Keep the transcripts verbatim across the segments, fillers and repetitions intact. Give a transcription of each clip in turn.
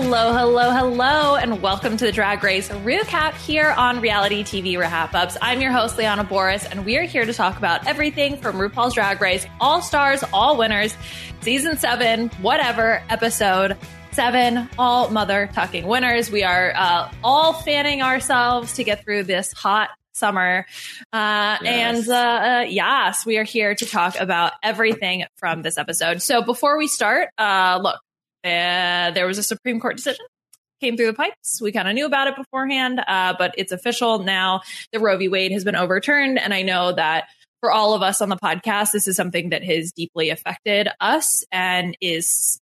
Hello, hello, hello, and welcome to the Drag Race Recap here on Reality T V Recap-Ups. I'm your host, Liana Boris, and we are here to talk about everything from RuPaul's Drag Race, All Stars, All Winners, Season seven, whatever, Episode seven, all mother-tucking winners. We are uh, all fanning ourselves to get through this hot summer. Uh, yes. And uh, uh, yes, we are here to talk about everything from this episode. So before we start, uh, look. Uh, there was a Supreme Court decision, came through the pipes. We kind of knew about it beforehand, uh, but it's official now. The Roe v. Wade has been overturned. And I know that for all of us on the podcast, this is something that has deeply affected us and is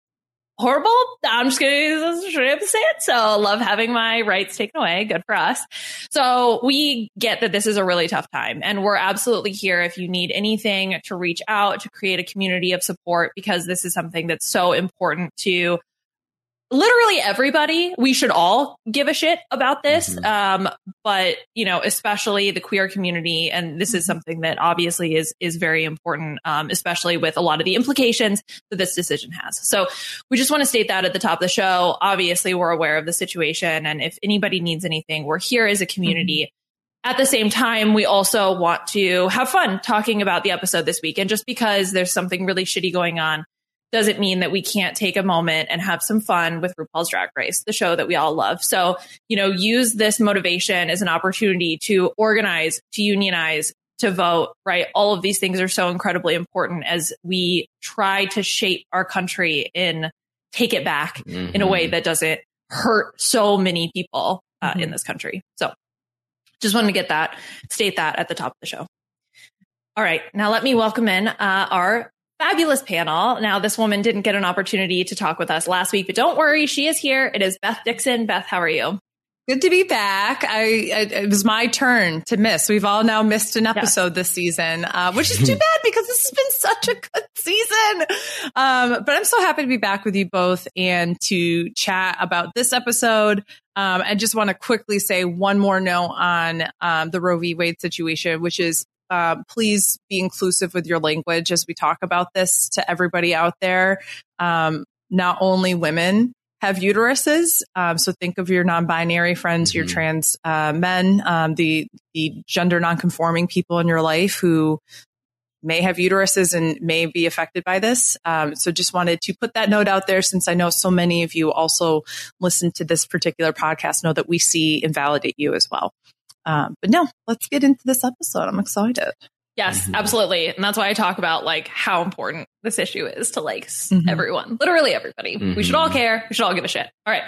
horrible. I'm just going to straight up say it. So I love having my rights taken away. Good for us. So we get that this is a really tough time, and we're absolutely here if you need anything to reach out, to create a community of support, because this is something that's so important to literally everybody. We should all give a shit about this. Mm-hmm. Um, but, you know, especially the queer community. And this is something that obviously is is very important, um, especially with a lot of the implications that this decision has. So we just want to state that at the top of the show. Obviously, we're aware of the situation, and if anybody needs anything, we're here as a community. Mm-hmm. At the same time, we also want to have fun talking about the episode this week. And just because there's something really shitty going on doesn't mean that we can't take a moment and have some fun with RuPaul's Drag Race, the show that we all love. So, you know, use this motivation as an opportunity to organize, to unionize, to vote, right? All of these things are so incredibly important as we try to shape our country in take it back mm-hmm. in a way that doesn't hurt so many people uh, mm-hmm. in this country. So just wanted to get that, state that at the top of the show. All right. Now let me welcome in uh, our fabulous panel. Now, this woman didn't get an opportunity to talk with us last week, but don't worry, she is here. It is Beth Dixon. Beth, how are you? Good to be back. I, I it was my turn to miss. We've all now missed an episode yes. this season, uh, which is too bad because this has been such a good season. Um, but I'm so happy to be back with you both and to chat about this episode. Um, I just want to quickly say one more note on um, the Roe v. Wade situation, which is Uh, please be inclusive with your language as we talk about this to everybody out there. Um, not only women have uteruses, um, so think of your non-binary friends, mm-hmm. your trans uh, men, um, the the gender non-conforming people in your life who may have uteruses and may be affected by this. Um, so just wanted to put that note out there, since I know so many of you also listen to this particular podcast, know that we see and validate you as well. Um, but no, let's get into this episode. I'm excited. Yes, mm-hmm. absolutely. And that's why I talk about like how important this issue is to like mm-hmm. everyone, literally everybody. Mm-hmm. We should all care. We should all give a shit. All right.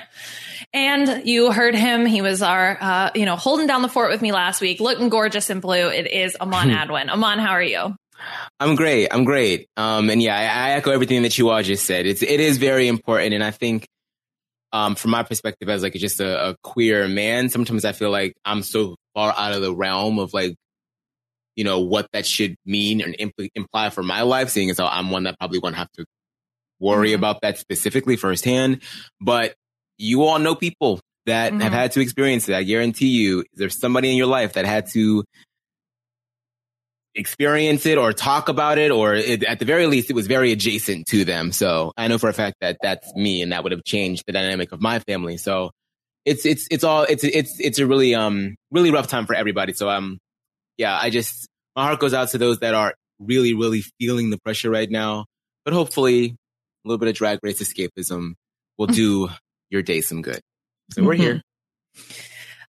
And you heard him. He was our, uh, you know, holding down the fort with me last week, looking gorgeous in blue. It is Aman Adwin. Aman, how are you? I'm great. I'm great. Um, and yeah, I, I echo everything that you all just said. It's, it is very important. And I think um, from my perspective as like just a, a queer man, sometimes I feel like I'm so far out of the realm of like, you know, what that should mean and impl- imply for my life, seeing as how I'm one that probably won't have to worry mm-hmm. about that specifically firsthand. But you all know people that mm-hmm. have had to experience it. I guarantee you there's somebody in your life that had to experience it or talk about it, or it, at the very least, it was very adjacent to them. So I know for a fact that that's me, and that would have changed the dynamic of my family. So it's, it's, it's all, it's, it's, it's a really, um, really rough time for everybody. So, um, yeah, I just, my heart goes out to those that are really, really feeling the pressure right now. But hopefully, a little bit of Drag Race escapism will do your day some good. So we're mm-hmm. here.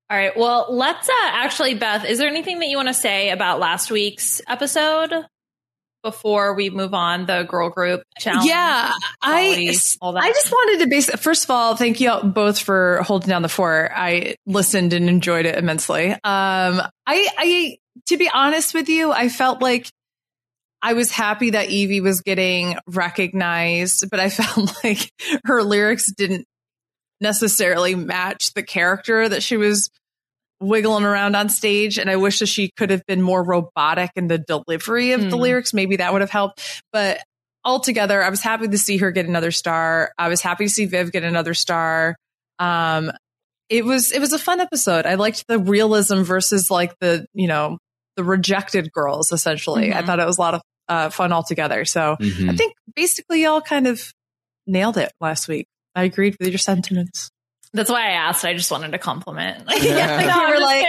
All right. Well, let's uh, actually, Beth, is there anything that you want to say about last week's episode before we move on, the girl group challenge? Yeah, I, all that. I just wanted to base. First of all, thank you both for holding down the fort. I listened and enjoyed it immensely. Um, I, I, to be honest with you, I felt like I was happy that Evie was getting recognized, but I felt like her lyrics didn't necessarily match the character that she was wiggling around on stage. And I wish that she could have been more robotic in the delivery of mm. the lyrics. Maybe that would have helped. But altogether, I was happy to see her get another star. I was happy to see Viv get another star. Um, it was it was a fun episode. I liked the realism versus like the, you know, the rejected girls, essentially. Mm-hmm. I thought it was a lot of uh, fun altogether. So mm-hmm. I think basically y'all kind of nailed it last week. I agreed with your sentiments. That's why I asked. I just wanted a compliment. Like, yeah. Yeah, no, you were like,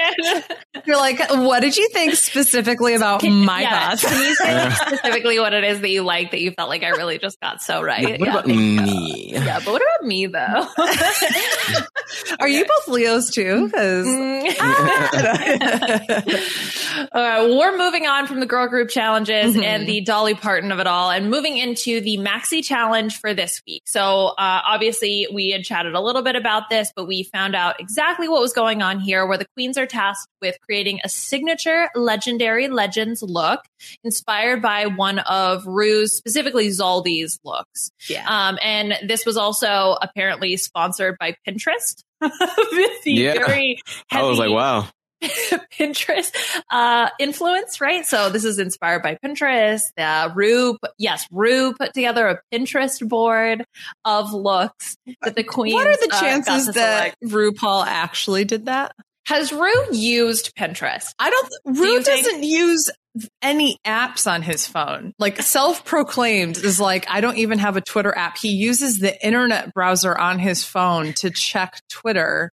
you're like, what did you think specifically about can, my yeah, thoughts? Can you say yeah. specifically what it is that you like that you felt like I really just got so right? What yeah, about me? So. Yeah, but what about me though? Are okay. you both Leos too? Because uh, we're moving on from the girl group challenges mm-hmm. and the Dolly Parton of it all, and moving into the Maxi challenge for this week. So uh, obviously, we had chatted a little bit about this, but we found out exactly what was going on here, where the queens are tasked with creating a signature legendary legends look inspired by one of Rue's, specifically Zaldy's looks. Yeah. Um, and this was also apparently sponsored by Pinterest. yeah. Very heavy. I was like, wow. Pinterest uh, influence, right? So this is inspired by Pinterest. Uh, Rue, yes, Rue put together a Pinterest board of looks that the queens. What are the chances uh, that RuPaul actually did that? Has Rue used Pinterest? I don't. Rue Do doesn't think- use any apps on his phone. Like, self-proclaimed is like, I don't even have a Twitter app. He uses the internet browser on his phone to check Twitter.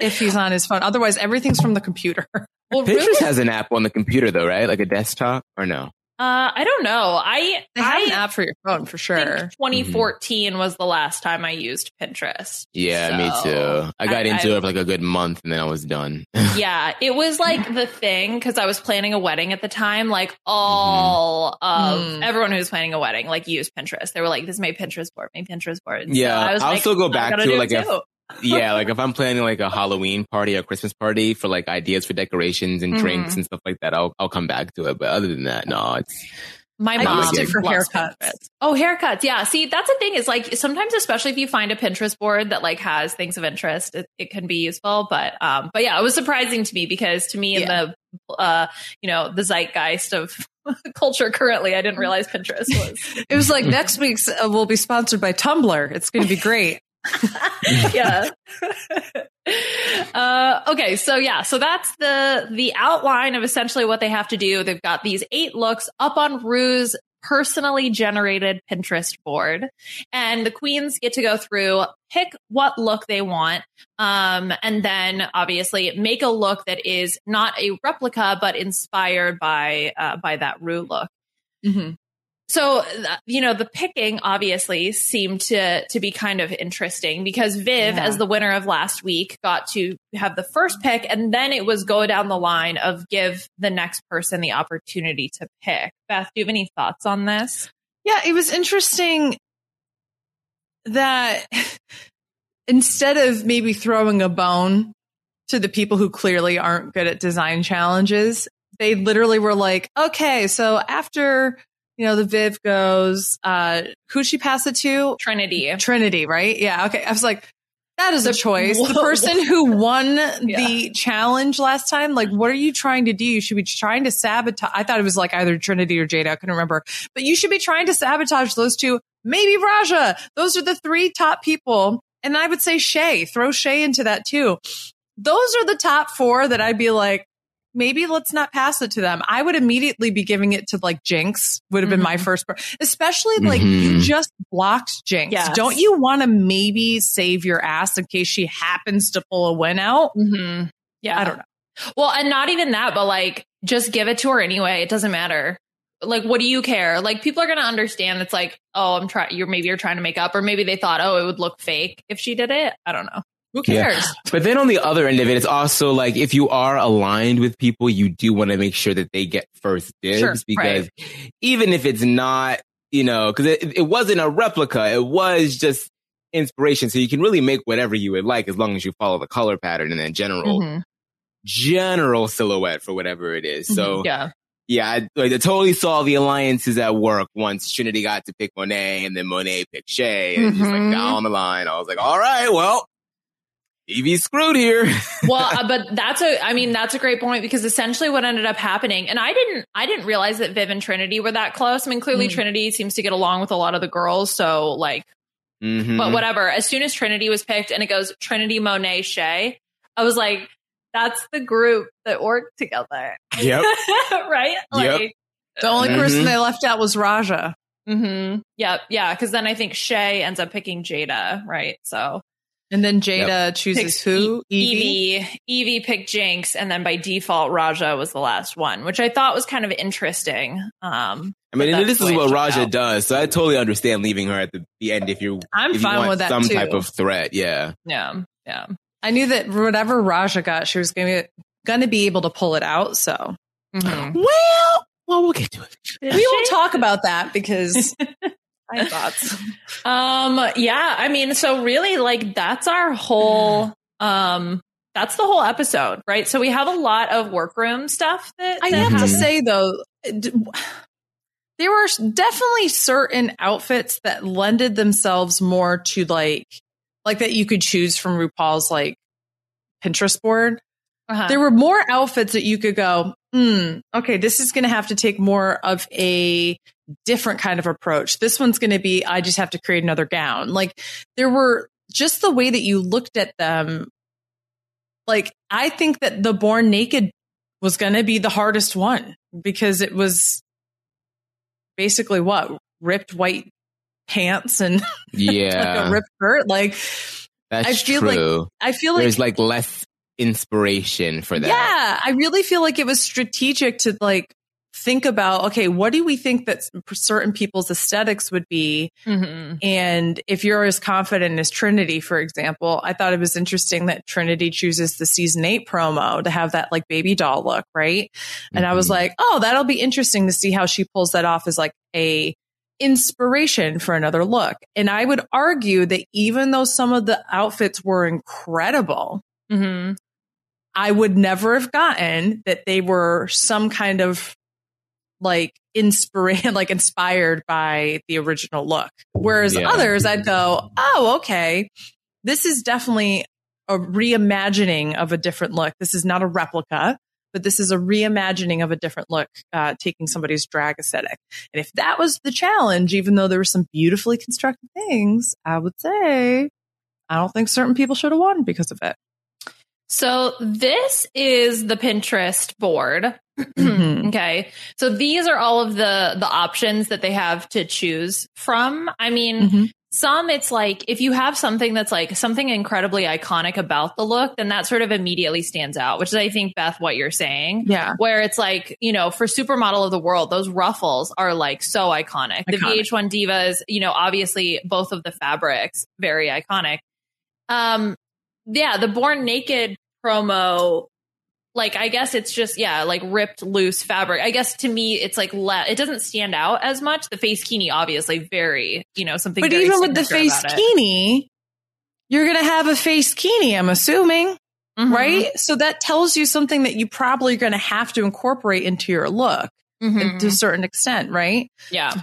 If he's on his phone. Otherwise, everything's from the computer. Well, Pinterest really? has an app on the computer, though, right? Like a desktop or no? Uh, I don't know. I, they have I an app for your phone, for sure. Think twenty fourteen mm-hmm. was the last time I used Pinterest. Yeah, so me too. I got I, into I, it for like a good month and then I was done. yeah, it was like the thing because I was planning a wedding at the time. Like all mm-hmm. of mm-hmm. everyone who was planning a wedding like used Pinterest. They were like, this is my Pinterest board, my Pinterest board. And yeah, so I was I'll like, still go back to it like a... yeah, like if I'm planning like a Halloween party or Christmas party for like ideas for decorations and mm-hmm. drinks and stuff like that, I'll I'll come back to it. But other than that, no, it's my I mom used it for haircuts. Pinterest. Oh, haircuts. Yeah. See, that's the thing is like sometimes, especially if you find a Pinterest board that like has things of interest, it, it can be useful. But um, but yeah, it was surprising to me because to me yeah. in the, uh, you know, the zeitgeist of culture currently, I didn't realize Pinterest was. It was like next week's uh, will be sponsored by Tumblr. It's going to be great. yeah. uh, okay. So yeah. So that's the the outline of essentially what they have to do. They've got these eight looks up on Rue's personally generated Pinterest board, and the queens get to go through, pick what look they want, um, and then obviously make a look that is not a replica but inspired by uh, by that Rue look. Mm-hmm. So, you know, the picking obviously seemed to to be kind of interesting because Viv, yeah. as the winner of last week, got to have the first pick. And then it was go down the line of give the next person the opportunity to pick. Beth, do you have any thoughts on this? Yeah, it was interesting that instead of maybe throwing a bone to the people who clearly aren't good at design challenges, they literally were like, okay, so after... You know, the Viv goes, uh, who'd she pass it to? Trinity. Trinity, right? Yeah. Okay. I was like, that is the, a choice. Whoa. The person who won yeah. the challenge last time, like, what are you trying to do? You should be trying to sabotage. I thought it was like either Trinity or Jada. I couldn't remember. But you should be trying to sabotage those two. Maybe Raja. Those are the three top people. And I would say Shay. Throw Shay into that too. Those are the top four that I'd be like, maybe let's not pass it to them. I would immediately be giving it to like Jinx would have mm-hmm. been my first, per- especially like mm-hmm. you just blocked Jinx. Yes. Don't you want to maybe save your ass in case she happens to pull a win out? Mm-hmm. Yeah. I don't know. Well, and not even that, but like just give it to her anyway. It doesn't matter. Like, what do you care? Like, people are going to understand. It's like, oh, I'm trying, you're maybe you're trying to make up, or maybe they thought, oh, it would look fake if she did it. I don't know. Who cares? Yeah. But then on the other end of it, it's also like if you are aligned with people, you do want to make sure that they get first dibs sure, because right. even if it's not, you know, because it, it wasn't a replica. It was just inspiration. So you can really make whatever you would like as long as you follow the color pattern and then general, mm-hmm. general silhouette for whatever it is. So, mm-hmm, yeah, yeah I, like, I totally saw the alliances at work once Trinity got to pick Monet and then Monet picked Shay and mm-hmm. just like down the line. I was like, all right, well. Evie's screwed here. Well, uh, but that's a, I mean, that's a great point because essentially what ended up happening, and I didn't, I didn't realize that Viv and Trinity were that close. I mean, clearly mm. Trinity seems to get along with a lot of the girls. So like, mm-hmm. but whatever, as soon as Trinity was picked and it goes Trinity, Monet, Shay, I was like, that's the group that worked together. Yep. Right. Like yep. The only mm-hmm. person they left out was Raja. Mm-hmm. Yep. Yeah. Cause then I think Shay ends up picking Jada. Right. So. And then Jada yep. chooses Picks who? Evie. Evie. Evie picked Jinx. And then by default, Raja was the last one, which I thought was kind of interesting. Um, I mean, and this is what Raja out. does. So I totally understand leaving her at the, the end if you're I'm if fine you want with that some too. type of threat. Yeah. Yeah. Yeah. I knew that whatever Raja got, she was going to be able to pull it out. So, mm-hmm. well, well, we'll get to it. We will talk about that because... My thoughts. Um, yeah, I mean, so really, like, that's our whole, um, that's the whole episode, right? So we have a lot of workroom stuff that, that I have happened. to say, though, there were definitely certain outfits that lended themselves more to, like, like that you could choose from RuPaul's, like, Pinterest board. Uh-huh. There were more outfits that you could go, hmm, okay, this is going to have to take more of a different kind of approach. This one's going to be, I just have to create another gown. Like, there were just the way that you looked at them. Like, I think that the Born Naked was going to be the hardest one because it was basically what? Ripped white pants and yeah. like a ripped shirt. Like, that's I feel true. Like, I feel like there's like less inspiration for that. Yeah, I really feel like it was strategic to like think about, okay, what do we think that certain people's aesthetics would be? Mm-hmm. And if you're as confident as Trinity, for example, I thought it was interesting that Trinity chooses the season eight promo to have that like baby doll look, right? Mm-hmm. And I was like, oh, that'll be interesting to see how she pulls that off as like a inspiration for another look. And I would argue that even though some of the outfits were incredible, mm-hmm. I would never have gotten that they were some kind of like inspired, like inspired by the original look. Whereas yeah. others, I'd go, oh, okay, this is definitely a reimagining of a different look. This is not a replica, but this is a reimagining of a different look, uh, taking somebody's drag aesthetic. And if that was the challenge, even though there were some beautifully constructed things, I would say I don't think certain people should have won because of it. So this is the Pinterest board. Okay. So these are all of the, the options that they have to choose from. I mean, mm-hmm. Some, it's like, if you have something that's like something incredibly iconic about the look, then that sort of immediately stands out, which is, I think, Beth, what you're saying. Yeah. Where it's like, you know, for Supermodel of the World, those ruffles are like so iconic. iconic. The V H one Divas, you know, obviously both of the fabrics, very iconic. Um, yeah, the Born Naked promo, like, I guess it's just, yeah, like ripped loose fabric. I guess to me, it's like, le- it doesn't stand out as much. The facekini, obviously, very, you know, something. But very even with the facekini, you're going to have a facekini, I'm assuming, mm-hmm. right? So that tells you something that you probably are going to have to incorporate into your look mm-hmm. to a certain extent, right? Yeah.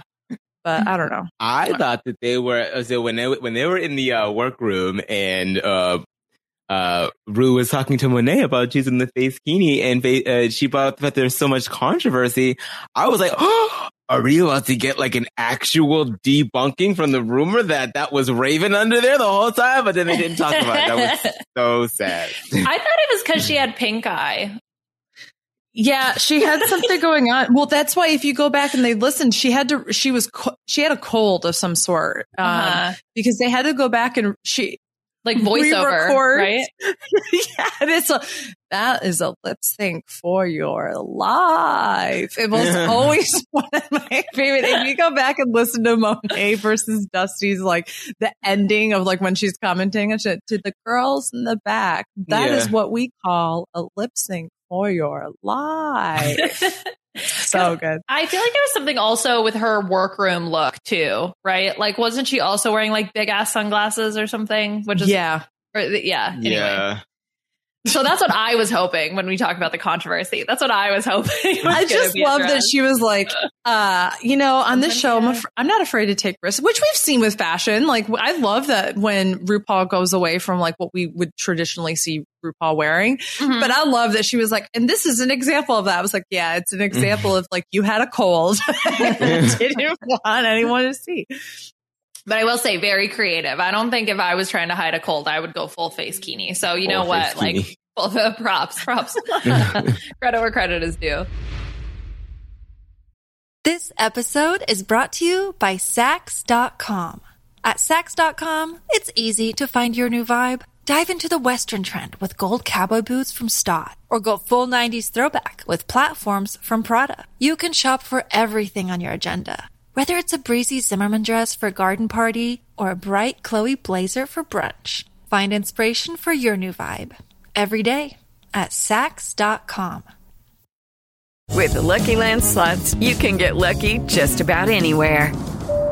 But I don't know. I thought that they were, so when they, when they were in the uh, workroom and, uh, Uh, Rue was talking to Monet about using the facekini, and uh, she brought up that there's so much controversy. I was like, oh, are we about to get like an actual debunking from the rumor that that was Raven under there the whole time? But then they didn't talk about it. That was so sad. I thought it was because she had pink eye. Yeah, she had something going on. Well, that's why if you go back and they listened, she had to, she was, co- she had a cold of some sort um, uh-huh. because they had to go back and she, like voiceover, right? Yeah, and it's a, that is a lip sync for your life. It was always one of my favorite. If you go back and listen to Monet versus Dusty's, like the ending of like when she's commenting and shit to the girls in the back, that yeah. is what we call a lip sync for your life. So good. I feel like there was something also with her workroom look too, right? Like, wasn't she also wearing like big ass sunglasses or something? Which is yeah, or, yeah, anyway. Yeah. So that's what I was hoping when we talk about the controversy. That's what I was hoping. Was I just love that she was like, uh, you know, on this show, I'm, af- I'm not afraid to take risks, which we've seen with fashion. Like, I love that when RuPaul goes away from like what we would traditionally see RuPaul wearing. Mm-hmm. But I love that she was like, and this is an example of that. I was like, yeah, it's an example of like you had a cold. Didn't want anyone to see. But I will say, very creative. I don't think if I was trying to hide a cold, I would go full face kini. So you full know what? Kini. Like, full the props, props. Credit where credit is due. This episode is brought to you by Saks dot com. At Saks dot com, it's easy to find your new vibe. Dive into the Western trend with gold cowboy boots from Staud, or go full nineties throwback with platforms from Prada. You can shop for everything on your agenda. Whether it's a breezy Zimmermann dress for a garden party or a bright Chloe blazer for brunch, find inspiration for your new vibe every day at Saks dot com. With the Lucky Land Slots, you can get lucky just about anywhere.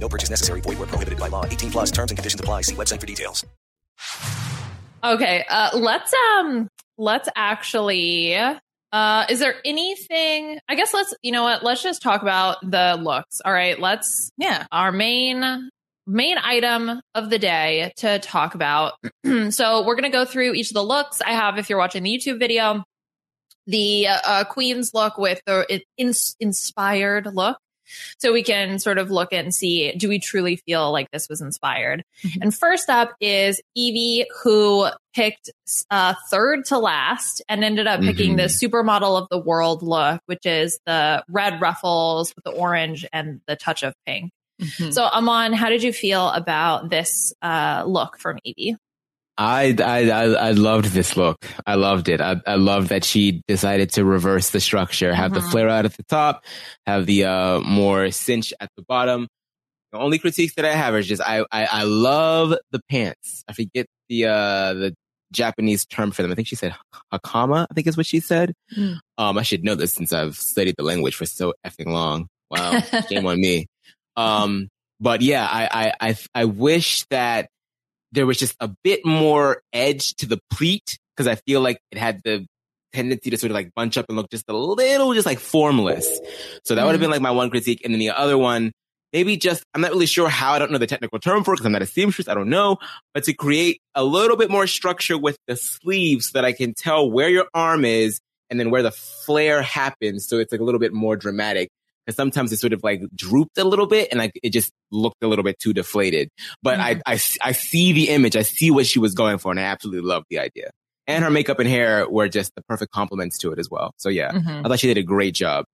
No purchase necessary. Void where prohibited by law. eighteen plus terms and conditions apply. See website for details. Okay. Uh, let's, um, let's actually, uh, is there anything, I guess let's, you know what, let's just talk about the looks. All right. Let's, yeah, our main, main item of the day to talk about. So we're going to go through each of the looks I have. If you're watching the YouTube video, the, uh, Queen's look with the in- inspired look. So we can sort of look and see, do we truly feel like this was inspired? Mm-hmm. And first up is Evie, who picked uh, third to last and ended up mm-hmm. picking the Supermodel of the World look, which is the red ruffles with the orange and the touch of pink. Mm-hmm. So Aman, how did you feel about this uh, look from Evie? I, I, I loved this look. I loved it. I, I loved that she decided to reverse the structure, have mm-hmm. the flare out at the top, have the uh, more cinch at the bottom. The only critiques that I have is just, I, I, I love the pants. I forget the, uh, the Japanese term for them. I think she said hakama, I think is what she said. Mm. Um, I should know this since I've studied the language for so effing long. Wow. Shame on me. Um, but yeah, I, I, I, I wish that there was just a bit more edge to the pleat, because I feel like it had the tendency to sort of like bunch up and look just a little, just like formless. So that mm. would have been like my one critique. And then the other one, maybe just, I'm not really sure how, I don't know the technical term for it because I'm not a seamstress, I don't know, but to create a little bit more structure with the sleeves so that I can tell where your arm is and then where the flare happens. So it's like a little bit more dramatic, because sometimes it sort of like drooped a little bit and like it just looked a little bit too deflated. But mm-hmm. I, I, I see the image, I see what she was going for, and I absolutely love the idea. And her makeup and hair were just the perfect compliments to it as well. So yeah, mm-hmm. I thought she did a great job.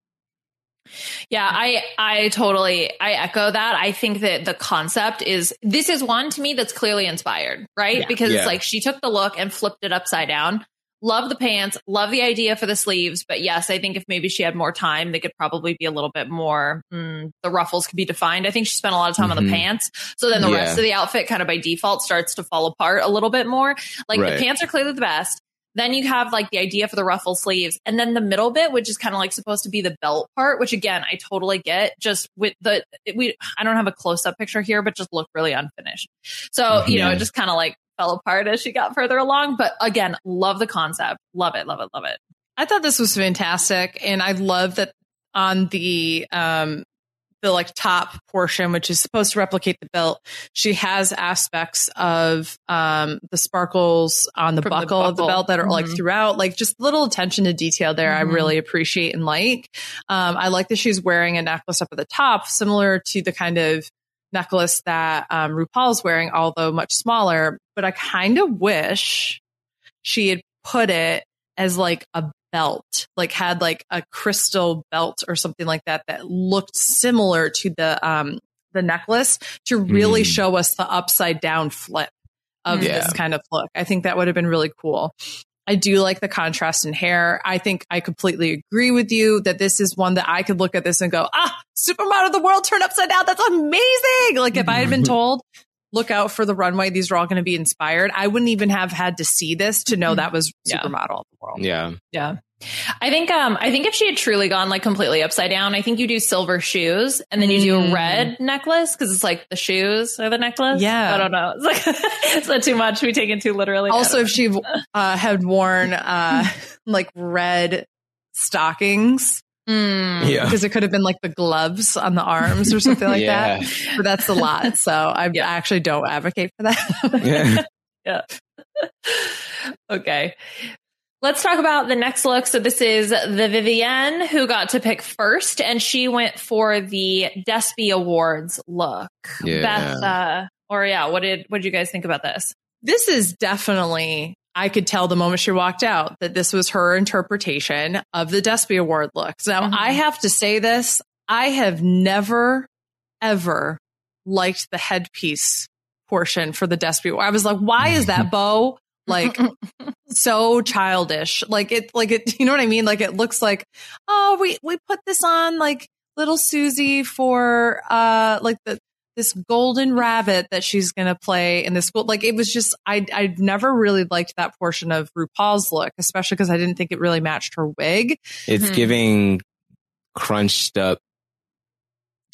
Yeah, I I totally, I echo that. I think that the concept is, this is one to me that's clearly inspired, right? Yeah. Because yeah. it's like she took the look and flipped it upside down. Love the pants, love the idea for the sleeves. But yes, I think if maybe she had more time, they could probably be a little bit more, mm, the ruffles could be defined. I think she spent a lot of time mm-hmm. on the pants. So then the yeah. rest of the outfit kind of by default starts to fall apart a little bit more. Like right. the pants are clearly the best. Then you have like the idea for the ruffle sleeves, and then the middle bit, which is kind of like supposed to be the belt part, which again, I totally get, just with the, we, I don't have a close up picture here, but just looked really unfinished. So, you yeah. know, it just kind of like fell apart as she got further along. But again, love the concept. Love it. Love it. Love it. I thought this was fantastic. And I love that on the, um, the like top portion, which is supposed to replicate the belt, she has aspects of um the sparkles on the, buckle, the buckle of the belt that are mm-hmm. like throughout, like just little attention to detail there. Mm-hmm. I really appreciate and like. Um, I like that she's wearing a necklace up at the top, similar to the kind of necklace that um, RuPaul's wearing, although much smaller. But I kind of wish she had put it as like a belt, like had like a crystal belt or something like that that looked similar to the um the necklace, to really mm. show us the upside down flip of yeah. this kind of look. I think that would have been really cool. I do like the contrast in hair. I think I completely agree with you that this is one that I could look at this and go, ah, Supermodel of the World turned upside down. That's amazing. Like if I had been told, look out for the runway, these are all going to be inspired, I wouldn't even have had to see this to know that was yeah. Supermodel of the World. Yeah. Yeah. I think, um, I think if she had truly gone like completely upside down, I think you do silver shoes and then you do a red necklace, because it's like the shoes or the necklace. Yeah. I don't know. It's like, it's not too much to be taken too literally. Also, if she uh, had worn uh, like red stockings. Mm, yeah. Because it could have been like the gloves on the arms or something like yeah. that. But that's a lot. So I yeah. actually don't advocate for that. yeah. yeah. Okay. Let's talk about the next look. So this is the Vivienne who got to pick first, and she went for the Despi Awards look. Yeah. Beth, uh, or yeah, what did what did you guys think about this? This is definitely, I could tell the moment she walked out that this was her interpretation of the Despi Award looks. Now, mm-hmm. I have to say this. I have never, ever liked the headpiece portion for the Despi. I was like, why is that bow like so childish? Like it, like it, you know what I mean? Like it looks like, oh, we, we put this on like little Susie for uh like the, this golden rabbit that she's going to play in the school. Like it was just, I, I never really liked that portion of RuPaul's look, especially because I didn't think it really matched her wig. It's mm-hmm. giving crunched up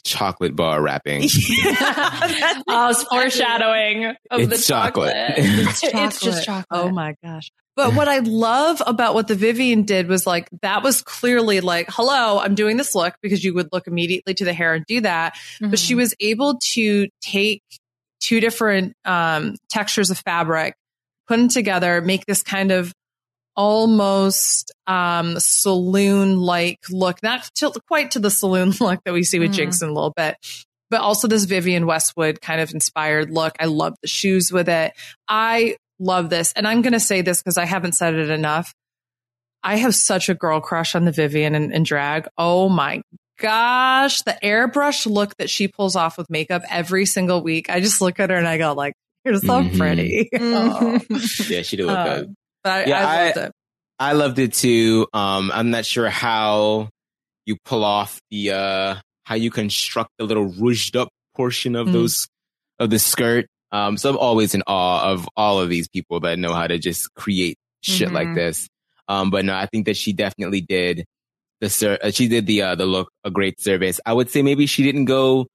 chocolate bar wrapping. yeah, oh, it's foreshadowing of it's the chocolate. chocolate. It's chocolate. It's just chocolate. Oh my gosh. But what I love about what the Vivienne did was like, that was clearly like, hello, I'm doing this look, because you would look immediately to the hair and do that. Mm-hmm. But she was able to take two different um, textures of fabric, put them together, make this kind of almost um, saloon-like look, not to, quite to the saloon look that we see with mm. Jinx in a little bit, but also this Vivienne Westwood kind of inspired look. I love the shoes with it. I love this. And I'm going to say this because I haven't said it enough. I have such a girl crush on the Vivienne in, in drag. Oh my gosh. The airbrush look that she pulls off with makeup every single week. I just look at her and I go like, you're so mm-hmm. pretty. oh. Yeah, she did look um, good. But I, yeah, I loved I, it. I loved it too. Um, I'm not sure how you pull off the, uh, how you construct the little rouged up portion of mm. those, of the skirt. Um, so I'm always in awe of all of these people that know how to just create shit mm-hmm. like this. Um, but no, I think that she definitely did the ser- she did the uh, the look a great service. I would say maybe she didn't go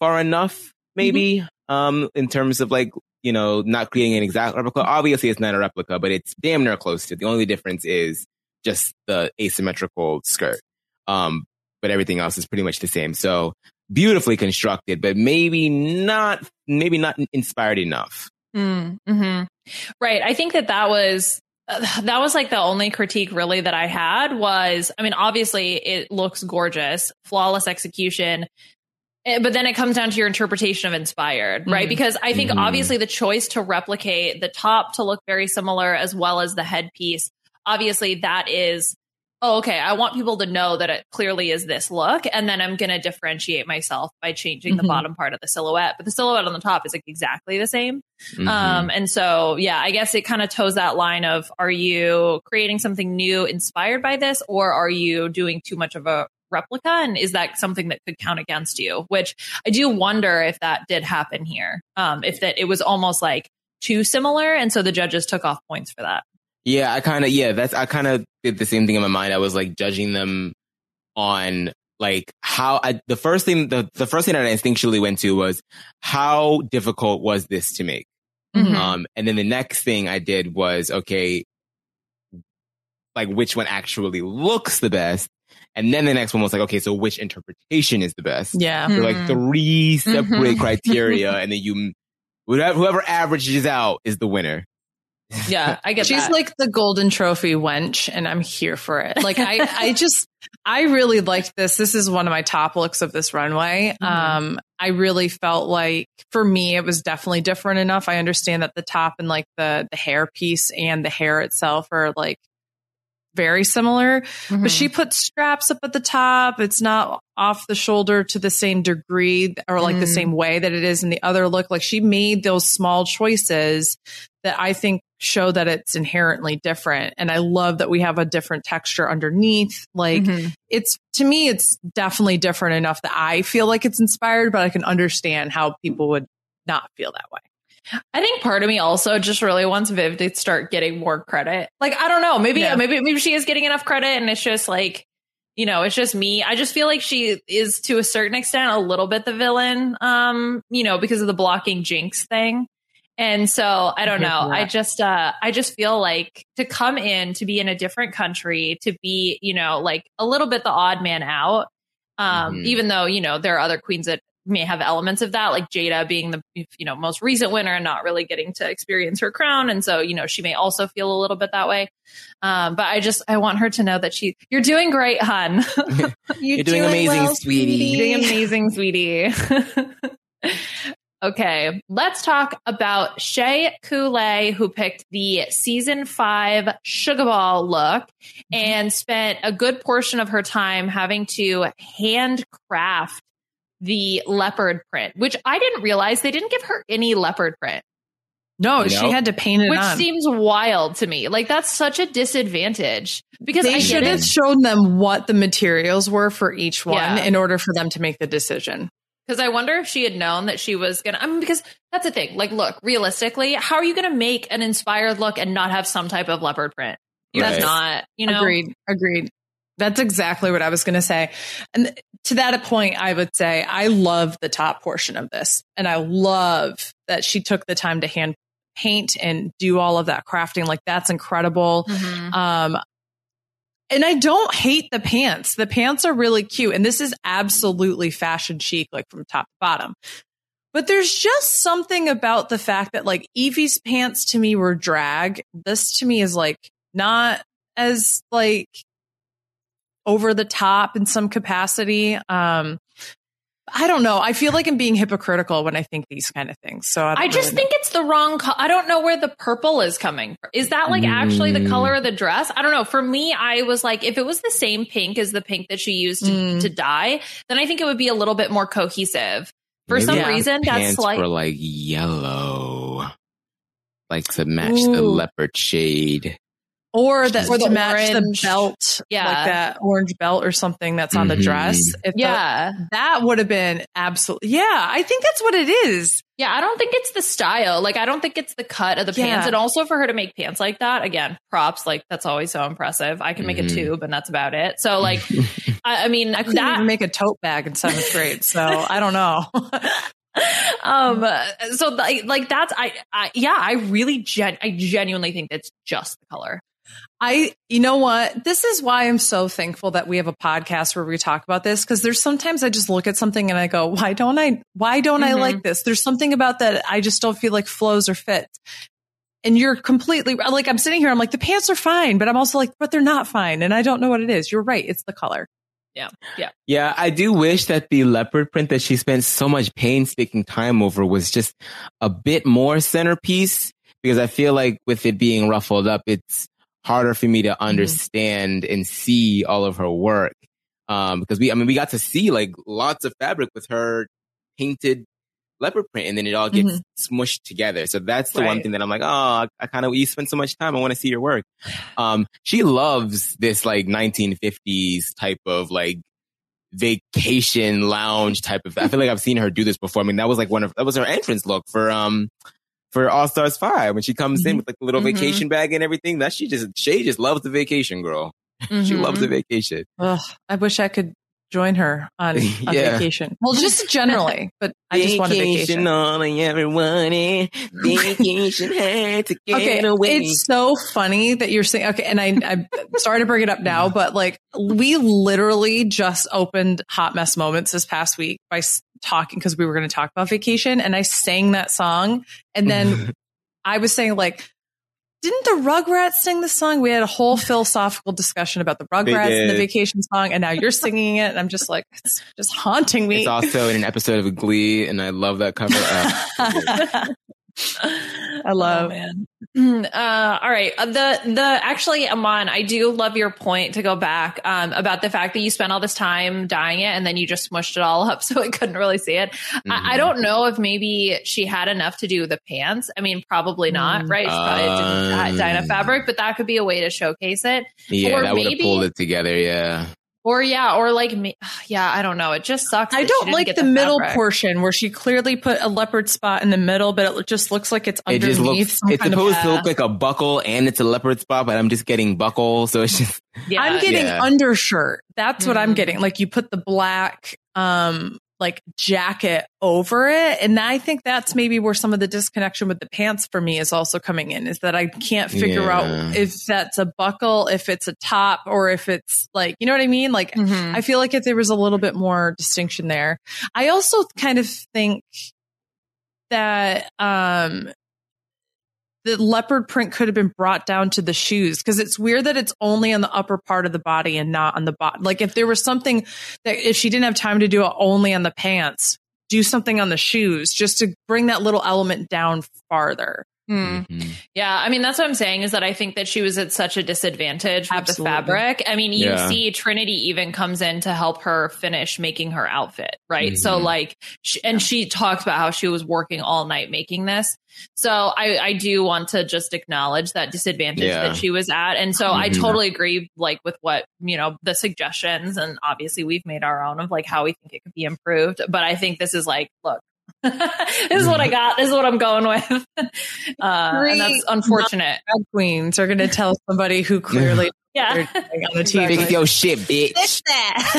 far enough, maybe mm-hmm. um, in terms of like, you know, not creating an exact replica. Obviously, it's not a replica, but it's damn near close to it. The only difference is just the asymmetrical skirt. Um, but everything else is pretty much the same. So beautifully constructed, but maybe not, maybe not inspired enough. Mm-hmm. Right. I think that that was, uh, that was like the only critique really that I had was, I mean, obviously it looks gorgeous, flawless execution, but then it comes down to your interpretation of inspired, right? Mm-hmm. Because I think mm-hmm. obviously the choice to replicate the top to look very similar as well as the headpiece, obviously that is, oh, okay, I want people to know that it clearly is this look, and then I'm going to differentiate myself by changing mm-hmm. the bottom part of the silhouette. But the silhouette on the top is like exactly the same. Mm-hmm. Um, and so, yeah, I guess it kind of toes that line of, are you creating something new inspired by this, or are you doing too much of a replica? And is that something that could count against you? Which I do wonder if that did happen here, um, if that it was almost like too similar. And so the judges took off points for that. Yeah, I kind of, yeah, that's, I kind of did the same thing in my mind. I was like judging them on like how I, the first thing, the, the first thing that I instinctually went to was how difficult was this to make? Mm-hmm. Um, and then the next thing I did was, okay, like which one actually looks the best? And then the next one was like, okay, so which interpretation is the best? Yeah. Mm-hmm. So like three separate mm-hmm. criteria and then you, whatever, whoever averages out is the winner. Yeah, I get She's that. Like the golden trophy wench, and I'm here for it. Like, I, I just, I really liked this. This is one of my top looks of this runway. Mm-hmm. Um, I really felt like, for me, it was definitely different enough. I understand that the top and like the, the hair piece and the hair itself are like very similar, mm-hmm. but she put straps up at the top. It's not off the shoulder to the same degree or like mm-hmm. the same way that it is in the other look. Like, she made those small choices that I think show that it's inherently different. And I love that we have a different texture underneath. Like mm-hmm. it's, to me, it's definitely different enough that I feel like it's inspired, but I can understand how people would not feel that way. I think part of me also just really wants Viv to start getting more credit. Like, I don't know, maybe, yeah. maybe, maybe she is getting enough credit and it's just like, you know, it's just me. I just feel like she is to a certain extent a little bit the villain, um, you know, because of the blocking Jinx thing. And so I don't know. I just uh, I just feel like to come in, to be in a different country, to be, you know, like a little bit the odd man out, um, mm-hmm. even though, you know, there are other queens that may have elements of that, like Jada being the, you know, most recent winner and not really getting to experience her crown. And so, you know, she may also feel a little bit that way. Um, but I just I want her to know that she you're doing great, hun. You're, you're doing, doing amazing, well, sweetie. You're doing amazing, sweetie. Okay, let's talk about Shea Coulee, who picked the season five Sugar Ball look and spent a good portion of her time having to handcraft the leopard print, which I didn't realize they didn't give her any leopard print. No, nope. She had to paint it Which on. Seems wild to me. Like, that's such a disadvantage. Because They I should have shown them what the materials were for each one yeah. in order for them to make the decision. Because I wonder if she had known that she was going to, I mean, because that's the thing. Like, look, realistically, how are you going to make an inspired look and not have some type of leopard print? Right. That's not, you know. Agreed. Agreed. That's exactly what I was going to say. And to that point, I would say I love the top portion of this. And I love that she took the time to hand paint and do all of that crafting. Like, that's incredible. Mm-hmm. Um, And I don't hate the pants. The pants are really cute. And this is absolutely fashion chic, like from top to bottom. But there's just something about the fact that like Evie's pants to me were drag. This to me is like not as like over the top in some capacity. Um, I don't know. I feel like I'm being hypocritical when I think these kind of things. So I, I just really think know. It's the wrong color. I don't know where the purple is coming from. Is that like mm. actually the color of the dress? I don't know. For me, I was like, if it was the same pink as the pink that she used to, mm. to dye, then I think it would be a little bit more cohesive. For Maybe some yeah. reason, that's like were like yellow, like to match Ooh. The leopard shade. Or that or to the match orange, the belt, yeah. like that orange belt or something that's on mm-hmm. the dress. If yeah. The, that would have been absolutely. Yeah. I think that's what it is. Yeah. I don't think it's the style. Like, I don't think it's the cut of the yeah. pants. And also for her to make pants like that, again, props. Like, that's always so impressive. I can mm-hmm. make a tube and that's about it. So like, I, I mean, I couldn't that- even make a tote bag in seventh grade. So I don't know. um so like, like that's I, I yeah I really gen I genuinely think that's just the color. I you know what, this is why I'm so thankful that we have a podcast where we talk about this, because there's sometimes I just look at something and I go, why don't I why don't mm-hmm. I like this? There's something about that I just don't feel like flows or fits. And you're completely like, I'm sitting here, I'm like, the pants are fine, but I'm also like, but they're not fine, and I don't know what it is. You're right, it's the color. Yeah. Yeah. Yeah. I do wish that the leopard print that she spent so much painstaking time over was just a bit more centerpiece, because I feel like with it being ruffled up, it's harder for me to understand mm-hmm. and see all of her work. Um, because we, I mean, we got to see like lots of fabric with her painted leopard print, and then it all gets mm-hmm. smushed together. So that's the right. one thing that I'm like, oh, I, I kind of, you spend so much time, I want to see your work. Um, she loves this like nineteen fifties type of like vacation lounge type of, I feel like I've seen her do this before. I mean, that was like one of, that was her entrance look for, um, for All Stars five, when she comes mm-hmm. in with like a little mm-hmm. vacation bag and everything. That she just, she just loves the vacation girl. Mm-hmm. She loves the vacation. Ugh, I wish I could join her on, on yeah. vacation. Well, just generally, but I vacation just want a vacation. On everyone, vacation had to get okay, away. It's so funny that you're saying, okay, and I, I'm sorry to bring it up now, but like, we literally just opened Hot Mess Moments this past week by talking, because we were going to talk about vacation, and I sang that song. And then I was saying like, didn't the Rugrats sing the song? We had a whole philosophical discussion about the Rugrats and the vacation song, and now you're singing it. And I'm just like, it's just haunting me. It's also in an episode of Glee, and I love that cover. Uh, I love it. Oh, uh, all right. The, the, actually, Aman, I do love your point to go back um, about the fact that you spent all this time dyeing it and then you just smushed it all up so I couldn't really see it. Mm-hmm. I, I don't know if maybe she had enough to do with the pants. I mean, probably not, right? She probably um, didn't dye enough fabric, but that could be a way to showcase it. Yeah, or that would have pulled it together. Yeah. Or yeah, or like me. Yeah, I don't know. It just sucks. I don't like the, the middle fabric. Portion where she clearly put a leopard spot in the middle, but it just looks like it's underneath. It just looks, some it's kind supposed of, to look like a buckle and it's a leopard spot, but I'm just getting buckle. So it's just, yeah. I'm getting yeah. undershirt. That's mm-hmm. what I'm getting. Like, you put the black, um, like jacket over it. And I think that's maybe where some of the disconnection with the pants for me is also coming in, is that I can't figure yeah. out if that's a buckle, if it's a top, or if it's like, you know what I mean? Like, mm-hmm. I feel like if there was a little bit more distinction there. I also kind of think that, um, the leopard print could have been brought down to the shoes, because it's weird that it's only on the upper part of the body and not on the bottom. Like, if there was something that, if she didn't have time to do it only on the pants, do something on the shoes just to bring that little element down farther. Mm-hmm. Yeah, I mean, that's what I'm saying, is that I think that she was at such a disadvantage with Absolutely. The fabric. I mean, you yeah. see Trinity even comes in to help her finish making her outfit, right? Mm-hmm. So like, she, and yeah. she talks about how she was working all night making this. So I, I do want to just acknowledge that disadvantage yeah. that she was at. And so mm-hmm. I totally agree, like, with what, you know, the suggestions, and obviously we've made our own of like how we think it could be improved. But I think this is like, look, this is what I got. This is what I'm going with. Uh, and that's unfortunate. Drag queens are going to tell somebody who clearly yeah. on the T V. Fix your shit, bitch.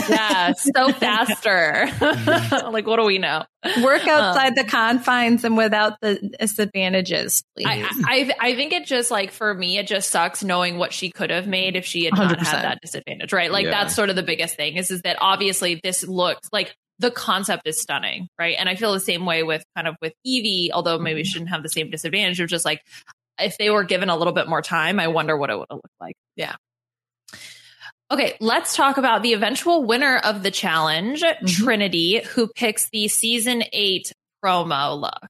Yeah, so faster. Like, what do we know? Work outside um, the confines and without the disadvantages, please. I, I I think it just, like, for me, it just sucks knowing what she could have made if she had not one hundred percent had that disadvantage, right? Like, yeah. that's sort of the biggest thing is, is that obviously this looks like, the concept is stunning, right? And I feel the same way with kind of with Evie, although maybe shouldn't have the same disadvantage of just like, if they were given a little bit more time, I wonder what it would have looked like. Yeah. Okay, let's talk about the eventual winner of the challenge, mm-hmm. Trinity, who picks the season eight promo look.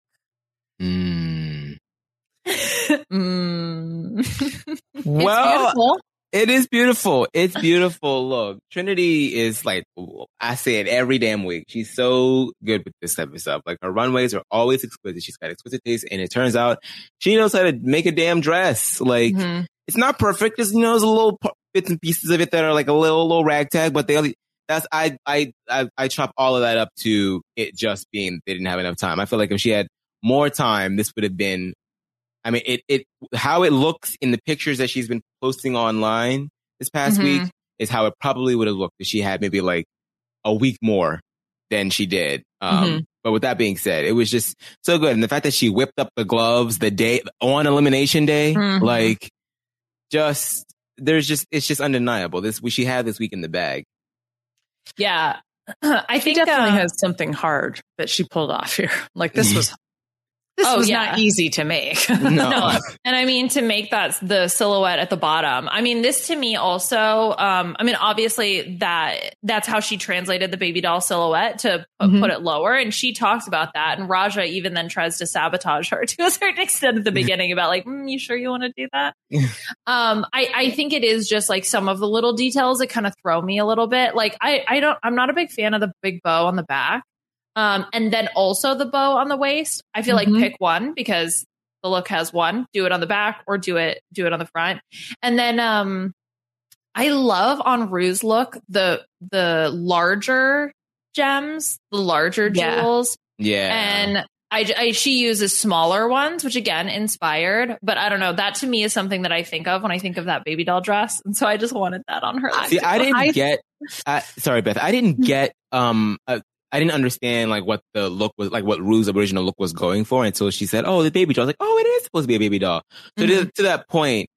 Mm. mm. Well, it's beautiful. It is beautiful. It's beautiful. Look, Trinity is like, I say it every damn week. She's so good with this type of stuff. Like, her runways are always exquisite. She's got exquisite taste. And it turns out she knows how to make a damn dress. Like, mm-hmm. it's not perfect. It's, you know, there's a little bits and pieces of it that are like a little, little ragtag, but they only, that's, I, I, I, I chop all of that up to it just being, they didn't have enough time. I feel like if she had more time, this would have been, I mean, it, it, how it looks in the pictures that she's been posting online this past mm-hmm. week is how it probably would have looked if she had maybe like a week more than she did. Um, mm-hmm. But with that being said, it was just so good. And the fact that she whipped up the gloves the day on elimination day, mm-hmm. like just, there's just, it's just undeniable. This, she had this week in the bag. Yeah. I think she definitely um, has something hard that she pulled off here. Like this was, this oh, was yeah. not easy to make. No. no. And I mean, to make that the silhouette at the bottom. I mean, this to me also, um, I mean, obviously that that's how she translated the baby doll silhouette to mm-hmm. put it lower. And she talks about that. And Raja even then tries to sabotage her to a certain extent at the beginning about like, mm, you sure you want to do that? um, I, I think it is just like some of the little details that kind of throw me a little bit. Like I, I don't, I'm not a big fan of the big bow on the back. Um, and then also the bow on the waist. I feel mm-hmm. like pick one because the look has one. Do it on the back or do it do it on the front. And then um, I love on Rue's look the the larger gems, the larger jewels. Yeah. yeah. And I, I she uses smaller ones, which again inspired. But I don't know. That to me is something that I think of when I think of that baby doll dress. And so I just wanted that on her. See, I didn't I, get. I, sorry, Beth. I didn't get. Um. A, I didn't understand like what the look was, like what Rue's original look was going for until she said, "Oh, the baby doll." I was like, "Oh, it is supposed to be a baby doll." So mm-hmm. to, to that point,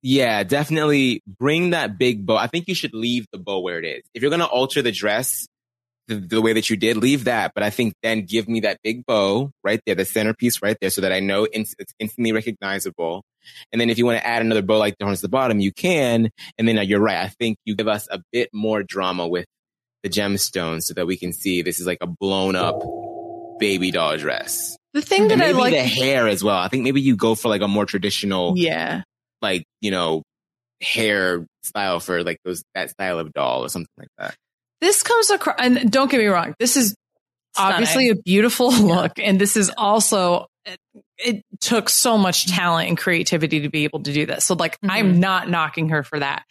yeah, definitely bring that big bow. I think you should leave the bow where it is. If you're gonna alter the dress the, the way that you did, leave that. But I think then give me that big bow right there, the centerpiece right there, so that I know it's, it's instantly recognizable. And then if you want to add another bow like towards the bottom, you can. And then uh, you're right. I think you give us a bit more drama with the gemstones so that we can see this is like a blown up baby doll dress. The thing that and maybe I like the hair as well. I think maybe you go for like a more traditional, yeah, like, you know, hair style for like those that style of doll or something like that. This comes across, and don't get me wrong, this is stunning. Obviously a beautiful look, and this is also it, it took so much talent and creativity to be able to do this. So like, mm-hmm. I'm not knocking her for that.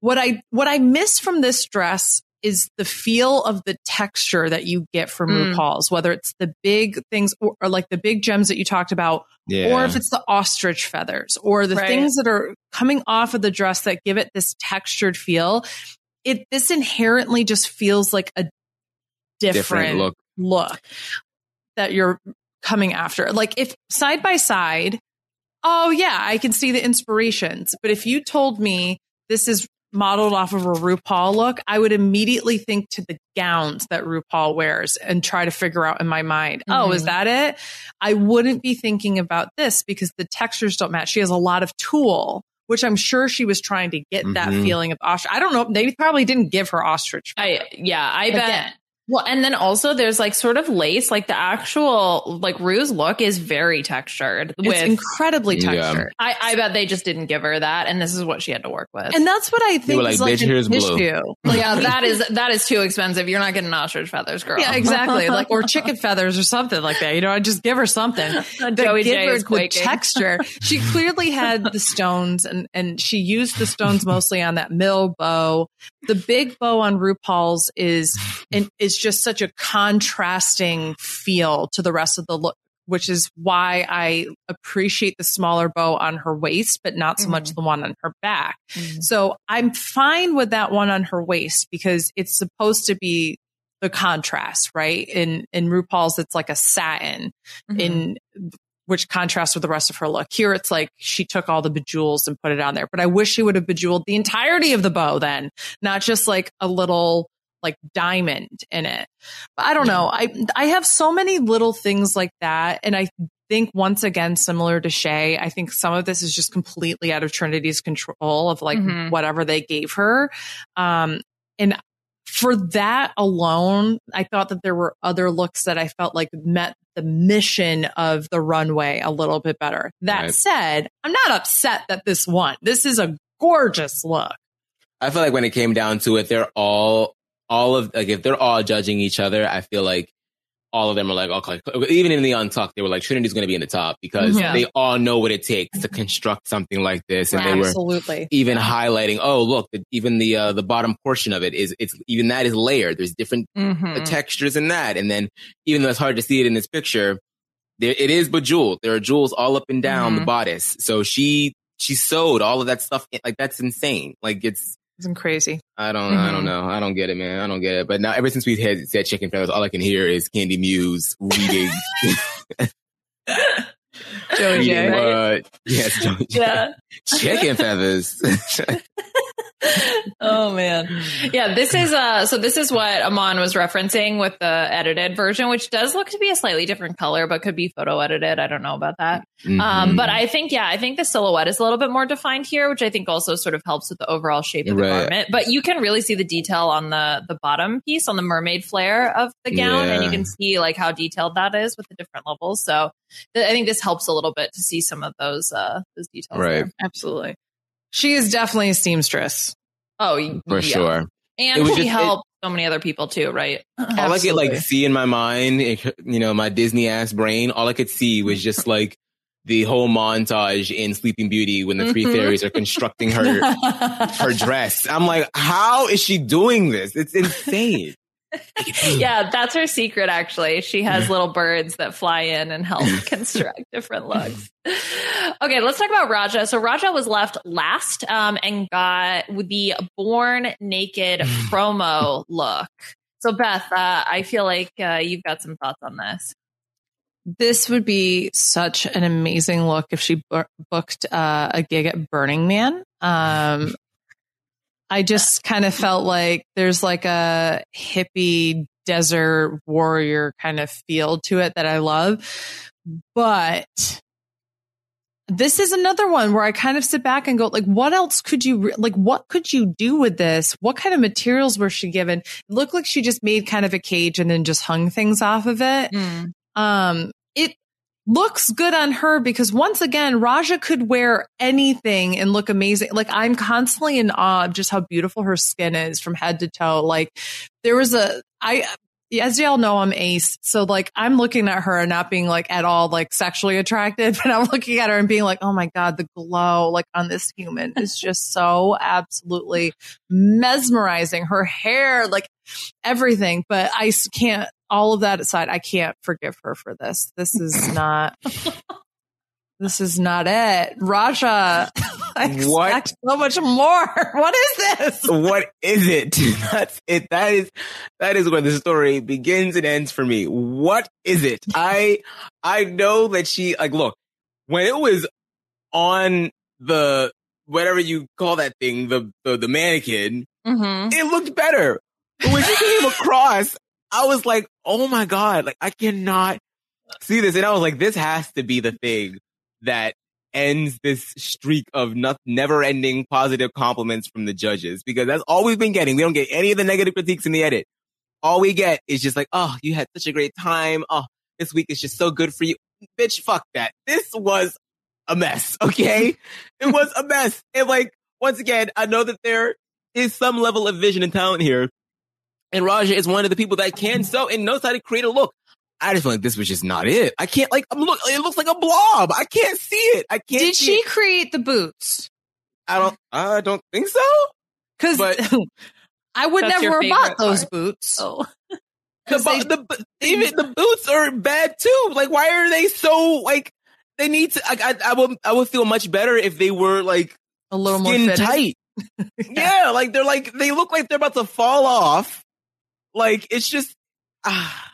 What I what I miss from this dress is the feel of the texture that you get from mm. RuPaul's, whether it's the big things or, or like the big gems that you talked about, yeah. or if it's the ostrich feathers or the right. things that are coming off of the dress that give it this textured feel. It, this inherently just feels like a different, different look. look that you're coming after. Like if side by side, oh yeah, I can see the inspirations. But if you told me this is modeled off of a RuPaul look, I would immediately think to the gowns that RuPaul wears and try to figure out in my mind, mm-hmm. oh, is that it? I wouldn't be thinking about this because the textures don't match. She has a lot of tulle, which I'm sure she was trying to get mm-hmm. that feeling of ostrich. I don't know. They probably didn't give her ostrich. I, yeah, I Again. bet. Well, and then also there's like sort of lace, like the actual, like Rue's look is very textured. It's with, incredibly textured. Yeah. I, I bet they just didn't give her that. And this is what she had to work with. And that's what I think were like, is like an issue. Blue. Like, yeah, that is that is too expensive. You're not getting ostrich feathers, girl. Yeah, exactly. Like or chicken feathers or something like that. You know, I just give her something. Joey J is quaking. The texture. She clearly had the stones and, and she used the stones mostly on that mill bow. The big bow on RuPaul's is an, is just such a contrasting feel to the rest of the look, which is why I appreciate the smaller bow on her waist, but not so mm-hmm. much the one on her back. Mm-hmm. So I'm fine with that one on her waist because it's supposed to be the contrast, right? In in RuPaul's, it's like a satin, mm-hmm. in which contrasts with the rest of her look. Here, it's like she took all the bejewels and put it on there. But I wish she would have bejeweled the entirety of the bow then, not just like a little like diamond in it. But I don't know. I I have so many little things like that. And I think once again, similar to Shay, I think some of this is just completely out of Trinity's control of like mm-hmm. whatever they gave her. Um, and for that alone, I thought that there were other looks that I felt like met the mission of the runway a little bit better. That right. said, I'm not upset that this won. This is a gorgeous look. I feel like when it came down to it, they're all All of like if they're all judging each other, I feel like all of them are like, okay, even in the Untucked, they were like, Trinity's going to be in the top because yeah. they all know what it takes to construct something like this. And right, they were absolutely. even highlighting, oh, look, the, even the uh, the bottom portion of it is, it's even that is layered. There's different mm-hmm. textures in that. And then even though it's hard to see it in this picture, there, it is bejeweled. There are jewels all up and down mm-hmm. the bodice. So she she sewed all of that stuff. Like, that's insane. Like, it's, and crazy. I don't mm-hmm. I don't know. I don't get it, man. I don't get it. But now ever since we've had said chicken feathers, all I can hear is Candy Muse reading. Joey J. Uh, yes, Joey yeah. J. Chicken feathers. Oh man. Yeah, this is uh so this is what Aman was referencing with the edited version, which does look to be a slightly different color, but could be photo edited. I don't know about that. Mm-hmm. Um, but I think, yeah, I think the silhouette is a little bit more defined here, which I think also sort of helps with the overall shape of the right. garment. But you can really see the detail on the the bottom piece, on the mermaid flare of the gown, yeah. and you can see like how detailed that is with the different levels. So th- I think this helps a little bit to see some of those uh those details. Right. There. Absolutely. She is definitely a seamstress. Oh, for yeah. sure. And she helped it, so many other people too, right? All I could like see in my mind, you know, my Disney ass brain, all I could see was just like the whole montage in Sleeping Beauty when the mm-hmm. three fairies are constructing her her dress. I'm like, how is she doing this? It's insane. Yeah, that's her secret, actually. She has little birds that fly in and help construct different looks. Okay, let's talk about Raja. So Raja was left last um, and got the Born Naked promo look. So Beth, uh, I feel like uh, you've got some thoughts on this. This would be such an amazing look if she bu- booked uh, a gig at Burning Man. Um I just kind of felt like there's like a hippie desert warrior kind of feel to it that I love. But this is another one where I kind of sit back and go, like, what else could you, like, what could you do with this? What kind of materials were she given? It looked like she just made kind of a cage and then just hung things off of it. Mm. Um, it looks good on her because once again, Raja could wear anything and look amazing. Like, I'm constantly in awe of just how beautiful her skin is from head to toe. Like, there was a, I, as y'all know, I'm ace. So like, I'm looking at her and not being like at all like sexually attracted, but I'm looking at her and being like, oh my God, the glow like on this human is just so absolutely mesmerizing. Her hair, like everything, but I can't, all of that aside, I can't forgive her for this. This is not, this is not it. Raja, I expect what? so much more. What is this? What is it? That's it. That is, that is where the story begins and ends for me. What is it? I, I know that she, like, look, when it was on the, whatever you call that thing, the, the, the mannequin, mm-hmm. it looked better. But when she came across, I was like, oh my God, like I cannot see this. And I was like, this has to be the thing that ends this streak of not- never ending positive compliments from the judges, because that's all we've been getting. We don't get any of the negative critiques in the edit. All we get is just like, oh, you had such a great time. Oh, this week is just so good for you. Bitch, fuck that. This was a mess, okay? It was a mess. And like, once again, I know that there is some level of vision and talent here. And Raja is one of the people that can sew and knows how to create a look. I just feel like this was just not it. I can't, like, I'm look, it looks like a blob. I can't see it. I can't. Did she it. create the boots? I don't, I don't think so. Cause I would never have bought those part. boots. Oh. The, they, the, even the boots are bad too. Like, why are they so, like, they need to, like, I, I would, I would feel much better if they were like a little skin more tight. yeah. yeah. Like they're like, they look like they're about to fall off. Like, it's just, ah,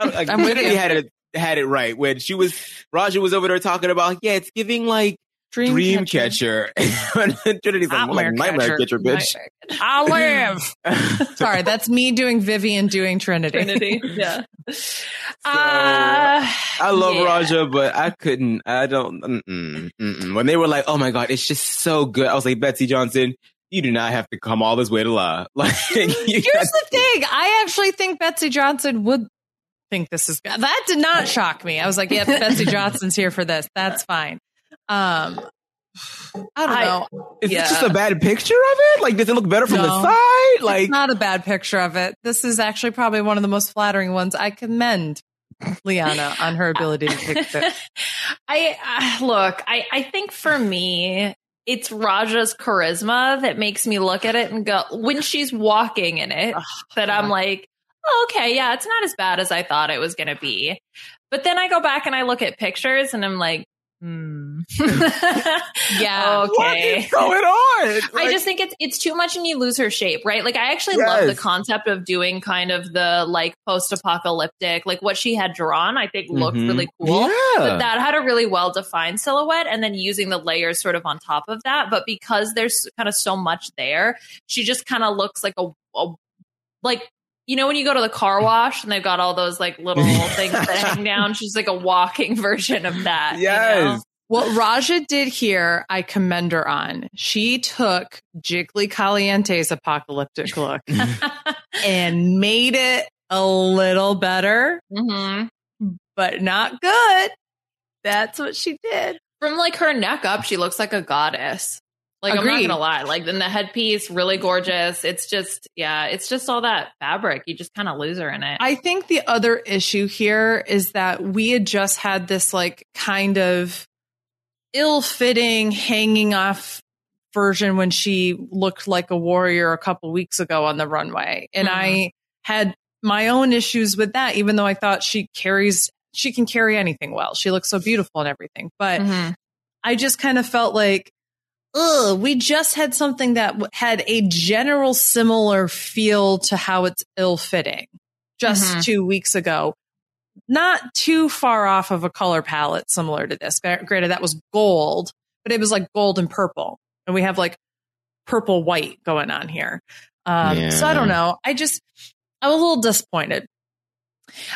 like, I literally had it, had it right when she was, Raja was over there talking about, yeah, it's giving like dream, dream catcher. catcher. Trinity's like, like nightmare catcher, bitch. I live. Sorry, that's me doing Vivian doing Trinity. Trinity, yeah. So, uh, I love yeah. Raja, but I couldn't, I don't, mm-mm, mm-mm. When they were like, oh my God, it's just so good. I was like, Betsey Johnson, you do not have to come all this way to lie. Like, you here's the thing. I actually think Betsey Johnson would think this is good. That did not shock me. I was like, yeah, Betsey Johnson's here for this. That's fine. Um, I don't I, know. Is yeah. this just a bad picture of it? Like, does it look better from no, the side? Like, it's not a bad picture of it. This is actually probably one of the most flattering ones. I commend Liana on her ability to fix it. I uh, look, I, I think for me, it's Raja's charisma that makes me look at it and go, when she's walking in it, oh, that yeah. I'm like, oh, okay, yeah, it's not as bad as I thought it was going to be. But then I go back and I look at pictures and I'm like, hmm. yeah, okay. What is going on? Like, I just think it's it's too much and you lose her shape, right? Like, I actually yes. love the concept of doing kind of the, like, post-apocalyptic, like, what she had drawn, I think, looked mm-hmm. really cool. Yeah. But that had a really well-defined silhouette, and then using the layers sort of on top of that. But because there's kind of so much there, she just kind of looks like a, a like, you know, when you go to the car wash and they've got all those, like, little things that hang down, she's like a walking version of that. Yes. You know? What Raja did here, I commend her on. She took Jiggly Caliente's apocalyptic look and made it a little better, mm-hmm. but not good. That's what she did. From, like, her neck up, she looks like a goddess. Like, agreed. I'm not gonna lie. Like, then the headpiece, really gorgeous. It's just, yeah, it's just all that fabric. You just kind of lose her in it. I think the other issue here is that we had just had this, like, kind of ill-fitting, hanging off version when she looked like a warrior a couple weeks ago on the runway. And mm-hmm. I had my own issues with that, even though I thought she carries, she can carry anything well. She looks so beautiful and everything. But mm-hmm. I just kind of felt like, ugh, we just had something that had a general similar feel to how it's ill-fitting just mm-hmm. two weeks ago. Not too far off of a color palette similar to this. Granted, that was gold, but it was like gold and purple. And we have, like, purple-white going on here. Um, yeah. So I don't know. I just, I'm a little disappointed.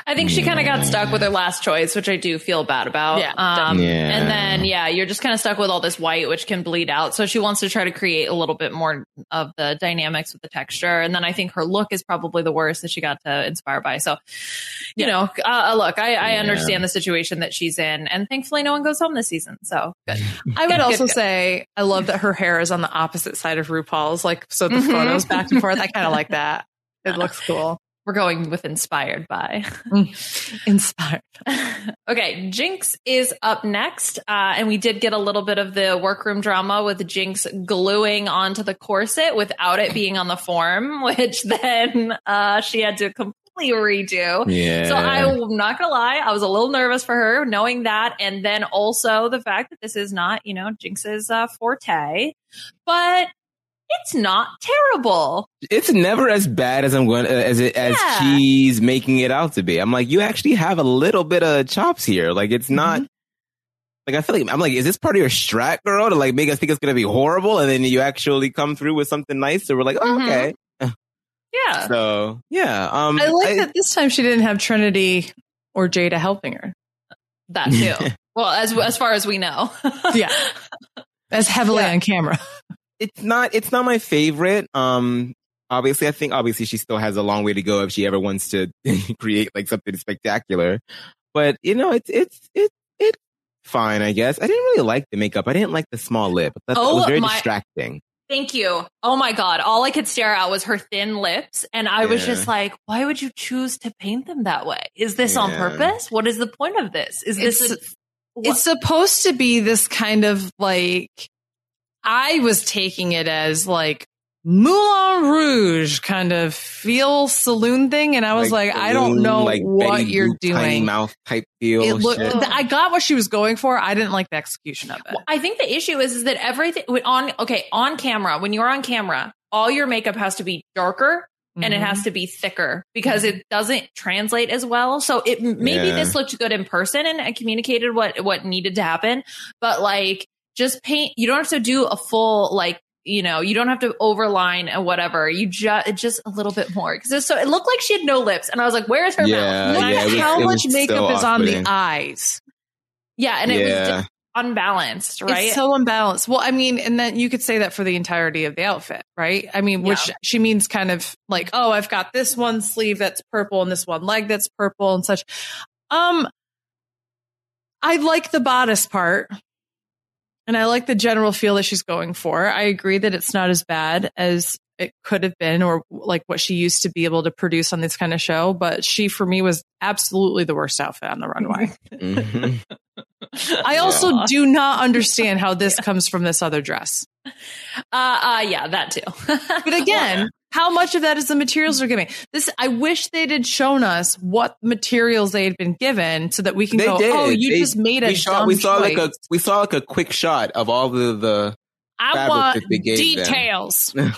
I think she kind of got stuck with her last choice, which I do feel bad about. Yeah. Um, yeah. And then, yeah, you're just kind of stuck with all this white, which can bleed out. So she wants to try to create a little bit more of the dynamics with the texture. And then I think her look is probably the worst that she got to inspire by. So, you yeah. know, uh, look, I, I yeah. understand the situation that she's in. And thankfully, no one goes home this season. So good. I would good, also good, say good. I love that her hair is on the opposite side of RuPaul's. Like, so the mm-hmm. photos back and forth. I kind of like that. It looks cool. We're going with inspired by. Inspired. Okay. Jinx is up next. Uh, and we did get a little bit of the workroom drama with Jinx gluing onto the corset without it being on the form, which then uh, she had to completely redo. Yeah. So I'm not going to lie. I was a little nervous for her knowing that. And then also the fact that this is not, you know, Jinx's uh, forte. But it's not terrible. It's never as bad as I'm going to, as it as yeah. she's making it out to be. I'm like, you actually have a little bit of chops here. Like, it's not mm-hmm. like, I feel like I'm like, is this part of your strat, girl, to, like, make us think it's going to be horrible, and then you actually come through with something nice, so we're like, oh, mm-hmm. okay, yeah. So yeah, um, I like I, that this time she didn't have Trinity or Jada helping her. That too. Well, as as far as we know, yeah, as heavily yeah. on camera. It's not it's not my favorite. Um, obviously, I think obviously she still has a long way to go if she ever wants to create, like, something spectacular. But, you know, it's it's it's it's fine, I guess. I didn't really like the makeup. I didn't like the small lip. That oh, was very my- distracting. Thank you. Oh, my God. All I could stare at was her thin lips. And I yeah. was just like, why would you choose to paint them that way? Is this yeah. on purpose? What is the point of this? Is it's, this? A, it's supposed to be this kind of, like, I was taking it as, like, Moulin Rouge kind of feel saloon thing. And I was like, like I don't know like what Betty you're Boop, doing. Tiny mouth type feel. It looked, shit. I got what she was going for. I didn't like the execution of it. Well, I think the issue is, is that everything on, okay, on camera, when you're on camera, all your makeup has to be darker mm-hmm. and it has to be thicker because it doesn't translate as well. So it maybe yeah. this looked good in person and I communicated what, what needed to happen. But, like, just paint. You don't have to do a full, like, you know, you don't have to overline and whatever. You just just a little bit more because so it looked like she had no lips, and I was like, "Where's her yeah, mouth? Yeah, how was, much makeup so is on the eyes?" Yeah, and it yeah. was unbalanced, right? It's so unbalanced. Well, I mean, and then you could say that for the entirety of the outfit, right? I mean, which yeah. she means kind of like, "Oh, I've got this one sleeve that's purple and this one leg that's purple and such." Um, I like the bodice part. And I like the general feel that she's going for. I agree that it's not as bad as it could have been, or like what she used to be able to produce on this kind of show. But she, for me, was absolutely the worst outfit on the runway. Mm-hmm. I also yeah. do not understand how this yeah. comes from this other dress. Uh, uh, yeah, that too. But again, how much of that is the materials they're giving? This, I wish they had shown us what materials they had been given, so that we can they go, did. oh, you they, just made a we shot, dumb we saw choice. like a we saw like a quick shot of all the the. I want details. Well,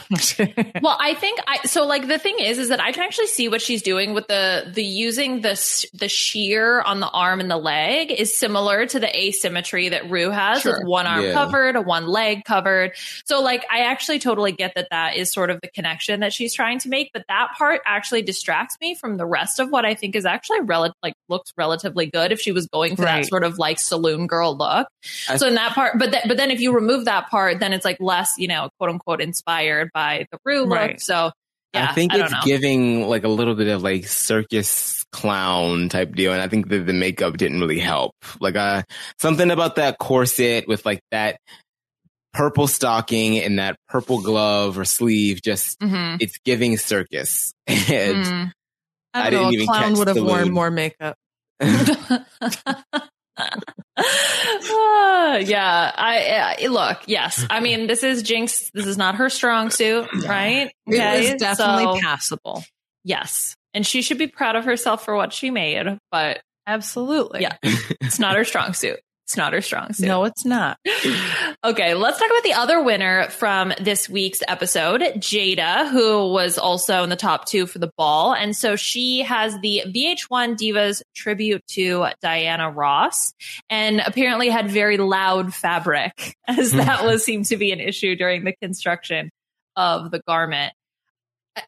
I think I, so like the thing is, is that I can actually see what she's doing with the, the using the, the sheer on the arm and the leg is similar to the asymmetry that Rue has sure. with one arm yeah. covered, one leg covered. So like, I actually totally get that that is sort of the connection that she's trying to make, but that part actually distracts me from the rest of what I think is actually rel- like looks relatively good if she was going for right. that sort of like saloon girl look. I, so in that part, but th- but then if you remove that part, then it's like less, you know, quote unquote, inspired by the Rue right. look. So yeah, I think I it's giving like a little bit of like circus clown type deal. And I think that the makeup didn't really help. Like uh, something about that corset with like that purple stocking and that purple glove or sleeve, just mm-hmm. it's giving circus. And mm. I, I didn't know, even catch the clown would have worn mood. more makeup. uh, yeah I uh, look yes I mean this is Jinx, this is not her strong suit, right? Okay, it is definitely so, passable yes and she should be proud of herself for what she made, but absolutely yeah it's not her strong suit. It's not her strong suit. No, it's not. Okay, let's talk about the other winner from this week's episode, Jada, who was also in the top two for the ball. And so she has the V H one Divas tribute to Diana Ross, and apparently had very loud fabric, as that was seemed to be an issue during the construction of the garment.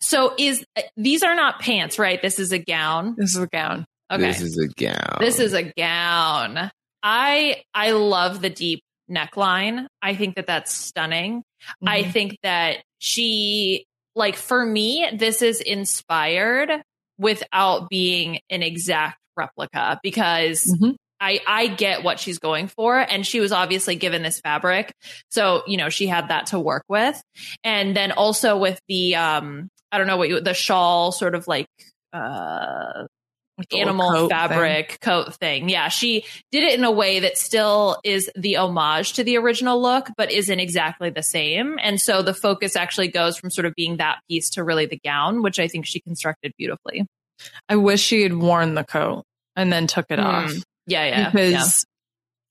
So is these are not pants, right? This is a gown. This is a gown. Okay. This is a gown. This is a gown. I I love the deep neckline. I think that that's stunning. Mm-hmm. I think that she, like for me, this is inspired without being an exact replica, because mm-hmm. I, I get what she's going for. And she was obviously given this fabric. So, you know, she had that to work with. And then also with the, um, I don't know what you, the shawl sort of like, uh, animal coat fabric thing. coat thing. Yeah, she did it in a way that still is the homage to the original look, but isn't exactly the same. And so the focus actually goes from sort of being that piece to really the gown, which I think she constructed beautifully. I wish she had worn the coat and then took it mm. off. Yeah, yeah. Because yeah.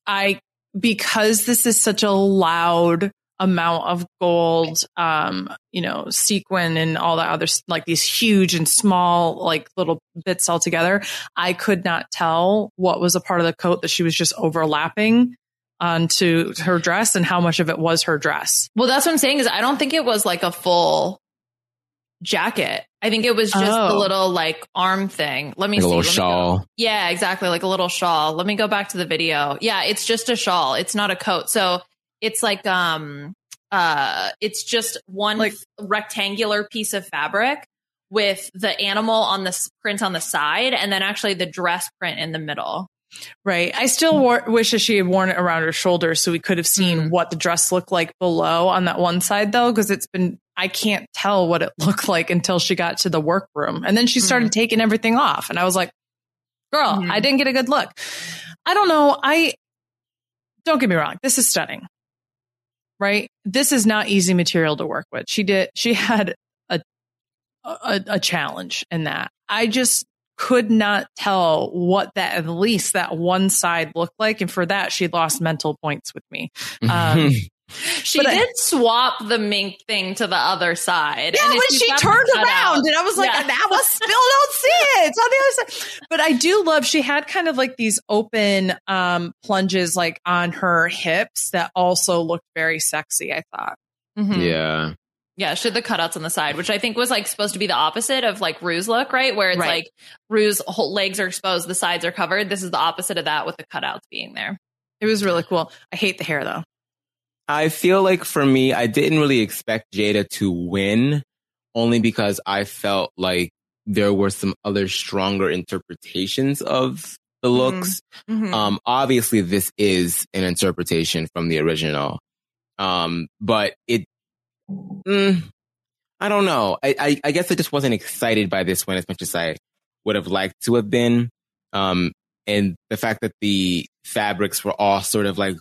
I because this is such a loud amount of gold, um, you know, sequin and all the other, like these huge and small, like little bits all together. I could not tell what was a part of the coat that she was just overlapping onto her dress and how much of it was her dress. Well, that's what I'm saying is I don't think it was like a full jacket. I think it was just oh. the little like arm thing. Let me like see. A little shawl. Yeah, exactly. Like a little shawl. Let me go back to the video. Yeah, it's just a shawl. It's not a coat. So It's like um uh it's just one like, rectangular piece of fabric with the animal on the print on the side and then actually the dress print in the middle. Right. I still wore, wish that she had worn it around her shoulders so we could have seen mm-hmm. what the dress looked like below on that one side, though, because it's been I can't tell what it looked like until she got to the workroom. And then she started mm-hmm. taking everything off. And I was like, girl, mm-hmm. I didn't get a good look. I don't know. I don't get me wrong. This is stunning. Right. This is not easy material to work with. She did. She had a, a a challenge in that. I just could not tell what that at least that one side looked like. And for that, she lost mental points with me. Um, she did I, swap the mink thing to the other side. Yeah, and when she turned around out, and I was like, yeah. I was still don't see it. It's on the other side. But I do love she had kind of like these open um, plunges like on her hips that also looked very sexy, I thought. Mm-hmm. Yeah. Yeah, she had the cutouts on the side, which I think was like supposed to be the opposite of like Rue's look, right? Where it's right. like Rue's whole legs are exposed, the sides are covered. This is the opposite of that with the cutouts being there. It was really cool. I hate the hair though. I feel like for me, I didn't really expect Jada to win only because I felt like there were some other stronger interpretations of the looks. Mm-hmm. Um, obviously, this is an interpretation from the original. Um, but it, mm, I don't know. I, I, I guess I just wasn't excited by this one as much as I would have liked to have been. Um, and the fact that the fabrics were all sort of like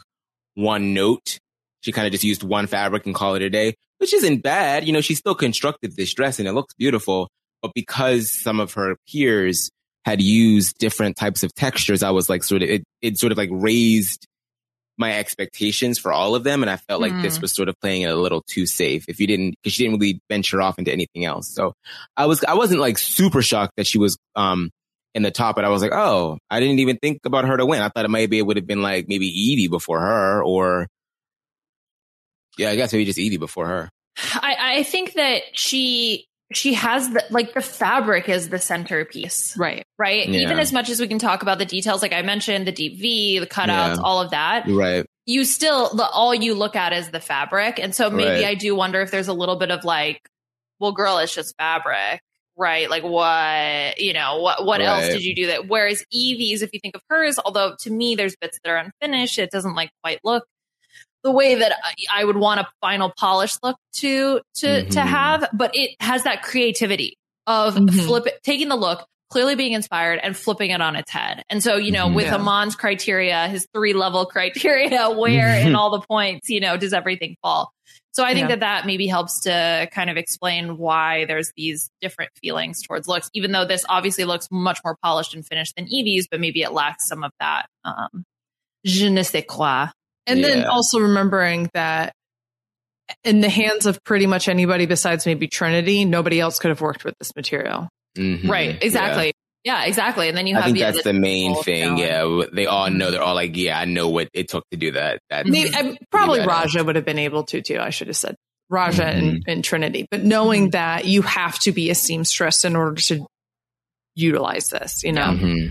one note. She kind of just used one fabric and called it a day, which isn't bad. You know, she still constructed this dress and it looks beautiful. But because some of her peers had used different types of textures, I was like sort of, it, it sort of like raised my expectations for all of them. And I felt like mm. this was sort of playing it a little too safe if you didn't, because she didn't really venture off into anything else. So I was, I wasn't like super shocked that she was um in the top, but I was like, oh, I didn't even think about her to win. I thought it maybe it would have been like maybe Evie before her, or yeah, I guess maybe just Evie before her. I, I think that she... She has the, like the fabric is the centerpiece, right? Right. Yeah. Even as much as we can talk about the details, like I mentioned, the deep V, the cutouts, yeah. all of that, right? You still, the, all you look at is the fabric, and so maybe right. I do wonder if there's a little bit of like, well, girl, it's just fabric, right? Like what, you know, what what right. else did you do that? Whereas Evie's, if you think of hers, although to me there's bits that are unfinished, it doesn't like quite look the way that I would want a final polished look to to mm-hmm. to have, but it has that creativity of mm-hmm. flip it, taking the look, clearly being inspired, and flipping it on its head. And so, you know, with yeah. Aman's criteria, his three level criteria, where in all the points, you know, does everything fall? So I think yeah. that that maybe helps to kind of explain why there's these different feelings towards looks, even though this obviously looks much more polished and finished than Evie's, but maybe it lacks some of that um, je ne sais quoi. And yeah. then also remembering that in the hands of pretty much anybody besides maybe Trinity, nobody else could have worked with this material. Mm-hmm. Right. Exactly. Yeah. yeah, exactly. And then you have I think the that's the main thing. Down. Yeah. They all know. They're all like, yeah, I know what it took to do that. that they, to I, probably do that Raja out. Would have been able to, too. I should have said Raja mm-hmm. and, and Trinity. But knowing mm-hmm. that you have to be a seamstress in order to utilize this, you know? Mm-hmm.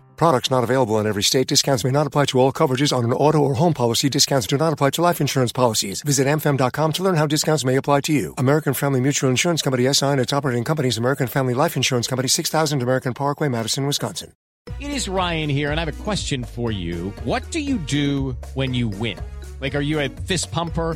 Products not available in every state. Discounts may not apply to all coverages on an auto or home policy. Discounts do not apply to life insurance policies. Visit a m fam dot com to learn how discounts may apply to you. American Family Mutual Insurance Company, S I and its operating companies, American Family Life Insurance Company, six thousand American Parkway, Madison, Wisconsin. It is Ryan here, and I have a question for you. What do you do when you win? Like, are you a fist pumper?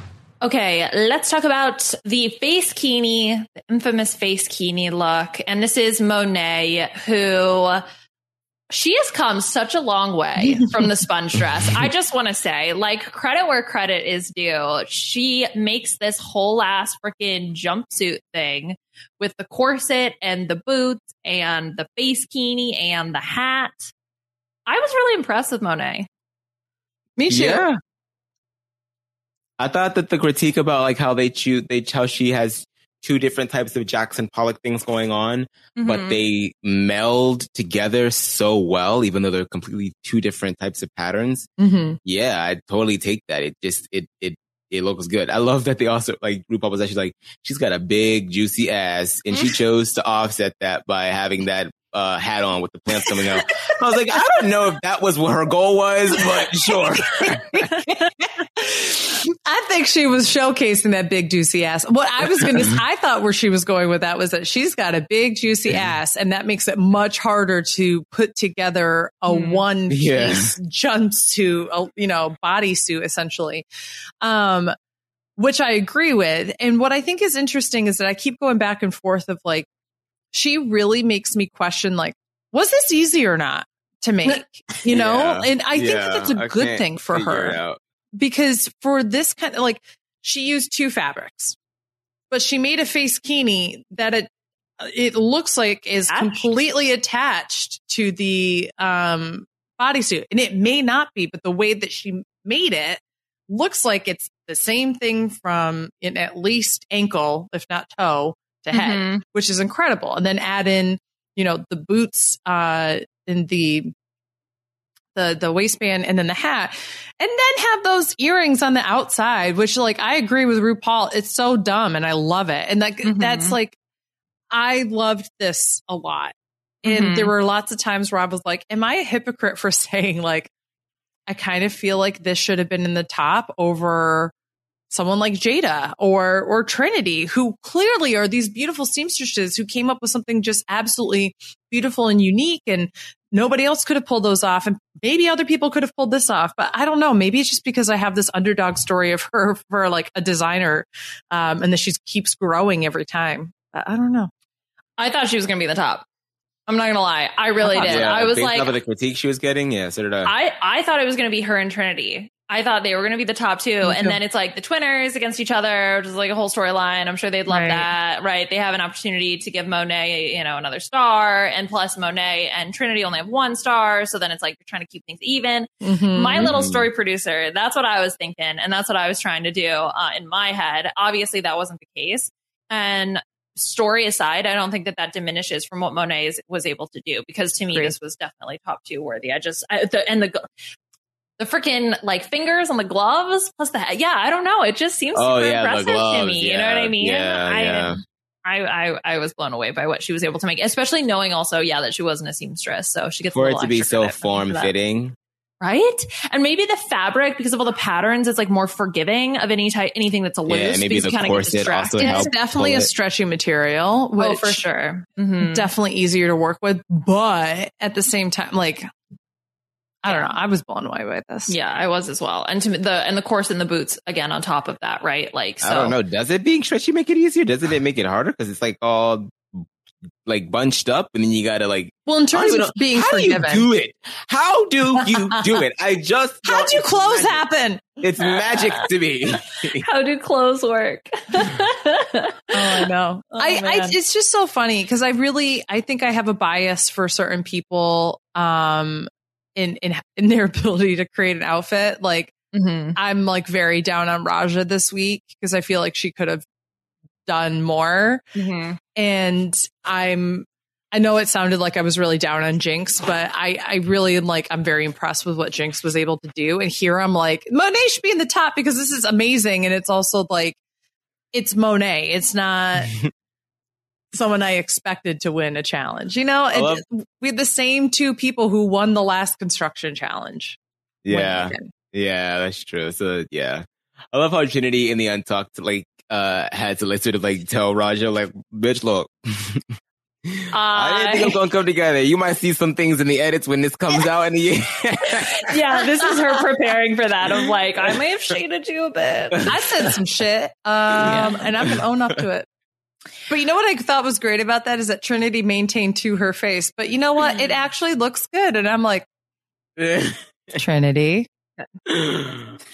Okay, let's talk about the facekini, the infamous facekini look. And this is Monet, who she has come such a long way from the sponge dress. I just want to say, like, credit where credit is due. She makes this whole ass freaking jumpsuit thing with the corset and the boots and the facekini and the hat. I was really impressed with Monet. Me too. Yeah. I thought that the critique about like how they choose, they how she has two different types of Jackson Pollock things going on, mm-hmm. but they meld together so well, even though they're completely two different types of patterns. Mm-hmm. Yeah, I totally take that. It just it it it looks good. I love that they also like RuPaul was actually like she's got a big juicy ass, and she chose to offset that by having that uh, hat on with the plants coming out. I was like, I don't know if that was what her goal was, but sure. I think she was showcasing that big juicy ass. What I was going to say, I thought where she was going with that was that she's got a big juicy yeah. ass, and that makes it much harder to put together a mm. one piece yeah. jumpsuit, a, you know, bodysuit essentially, um, which I agree with. And what I think is interesting is that I keep going back and forth of like, she really makes me question, like, was this easy or not to make, you know? Yeah. And I yeah. think that that's a I good thing for her. Because for this kind of like, she used two fabrics, but she made a facekini that it it looks like is attached. completely attached to the um, bodysuit. And it may not be, but the way that she made it looks like it's the same thing from in at least ankle, if not toe, to head, mm-hmm. which is incredible. And then add in, you know, the boots uh, and the the the waistband and then the hat, and then have those earrings on the outside, which, like, I agree with RuPaul. It's so dumb and I love it. And like, mm-hmm. that's like, I loved this a lot. And mm-hmm. there were lots of times where I was like, am I a hypocrite for saying, like, I kind of feel like this should have been in the top over someone like Jada or or Trinity, who clearly are these beautiful seamstresses who came up with something just absolutely beautiful and unique, and nobody else could have pulled those off, and maybe other people could have pulled this off, but I don't know. Maybe it's just because I have this underdog story of her for like a designer, um, and that she keeps growing every time. But I don't know. I thought she was going to be the top. I'm not going to lie. I really I did. Yeah, I was based like, off of the critique she was getting. Yeah, so did I. I, I thought it was going to be her and Trinity. I thought they were going to be the top two. And then it's like the twinners against each other, which is like a whole storyline. I'm sure they'd love right. that. Right. They have an opportunity to give Monet, you know, another star. And plus Monet and Trinity only have one star. So then it's like you're trying to keep things even. Mm-hmm. My little story producer, that's what I was thinking. And that's what I was trying to do uh, in my head. Obviously, that wasn't the case. And story aside, I don't think that that diminishes from what Monet was able to do, because to me, Great. this was definitely top two worthy. I just I, the, and the. The freaking like fingers on the gloves plus the head. Yeah, I don't know. It just seems super oh, yeah, impressive gloves, to me. Yeah, you know what I mean? Yeah, I, yeah. I, I I was blown away by what she was able to make, especially knowing also, yeah, that she wasn't a seamstress. So she gets for a it to be so form fitting. Right. And maybe the fabric, because of all the patterns, it's like more forgiving of any type, anything that's a loose. Yeah, maybe the corset also helps. It's definitely a stretchy material. Which oh, for sure. Mm-hmm. Definitely easier to work with. But at the same time, like, I don't know. I was blown away by this. Yeah, I was as well. And to the and the corset and the boots again on top of that, right? Like, so. I don't know. Does it being stretchy make it easier? Doesn't it make it harder? Because it's like all like bunched up, and then you gotta like. Well, in terms of being how forgiven, how do you do it? How do you do it? I just how do clothes happen? It's magic to me. How do clothes work? oh, I know. Oh, I, I it's just so funny because I really I think I have a bias for certain people. Um. In, in in their ability to create an outfit. Like, mm-hmm. I'm like very down on Raja this week because I feel like she could have done more. Mm-hmm. And I'm, I know it sounded like I was really down on Jinx, but I, I really am like, I'm very impressed with what Jinx was able to do. And here I'm like, Monet should be in the top because this is amazing. And it's also like, it's Monet. It's not someone I expected to win a challenge, you know, and love- we had the same two people who won the last construction challenge. Yeah. Yeah, that's true. So yeah, I love how Trinity in the Untucked, like, uh, had to like sort of like tell Raja, like, bitch, look, I didn't think it's going to come together. You might see some things in the edits when this comes out in the year. Yeah, this is her preparing for that. I'm like, I may have shaded you a bit. I said some shit. Um, yeah. And I'm going to own up to it. But you know what I thought was great about that is that Trinity maintained to her face. But you know what? It actually looks good. And I'm like, Trinity. Uh,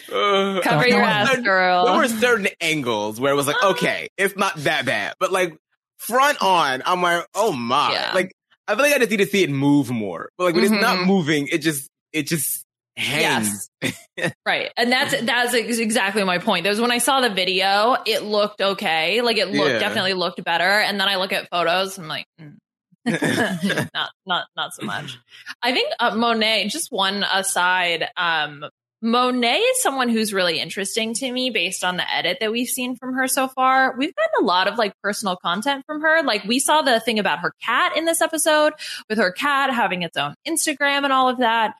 cover your ass, girl. There were certain angles where it was like, okay, it's not that bad. But like front on, I'm like, oh my. Yeah. Like, I feel like I just need to see it move more. But like when mm-hmm. it's not moving, it just, it just. Hands. Yes. Right. And that's that's exactly my point. That was when I saw the video, it looked okay. Like it looked yeah. definitely looked better. And then I look at photos and I'm like, mm. not not not so much. I think uh, Monet, just one aside, um, Monet is someone who's really interesting to me based on the edit that we've seen from her so far. We've gotten a lot of like personal content from her. Like we saw the thing about her cat in this episode with her cat having its own Instagram and all of that.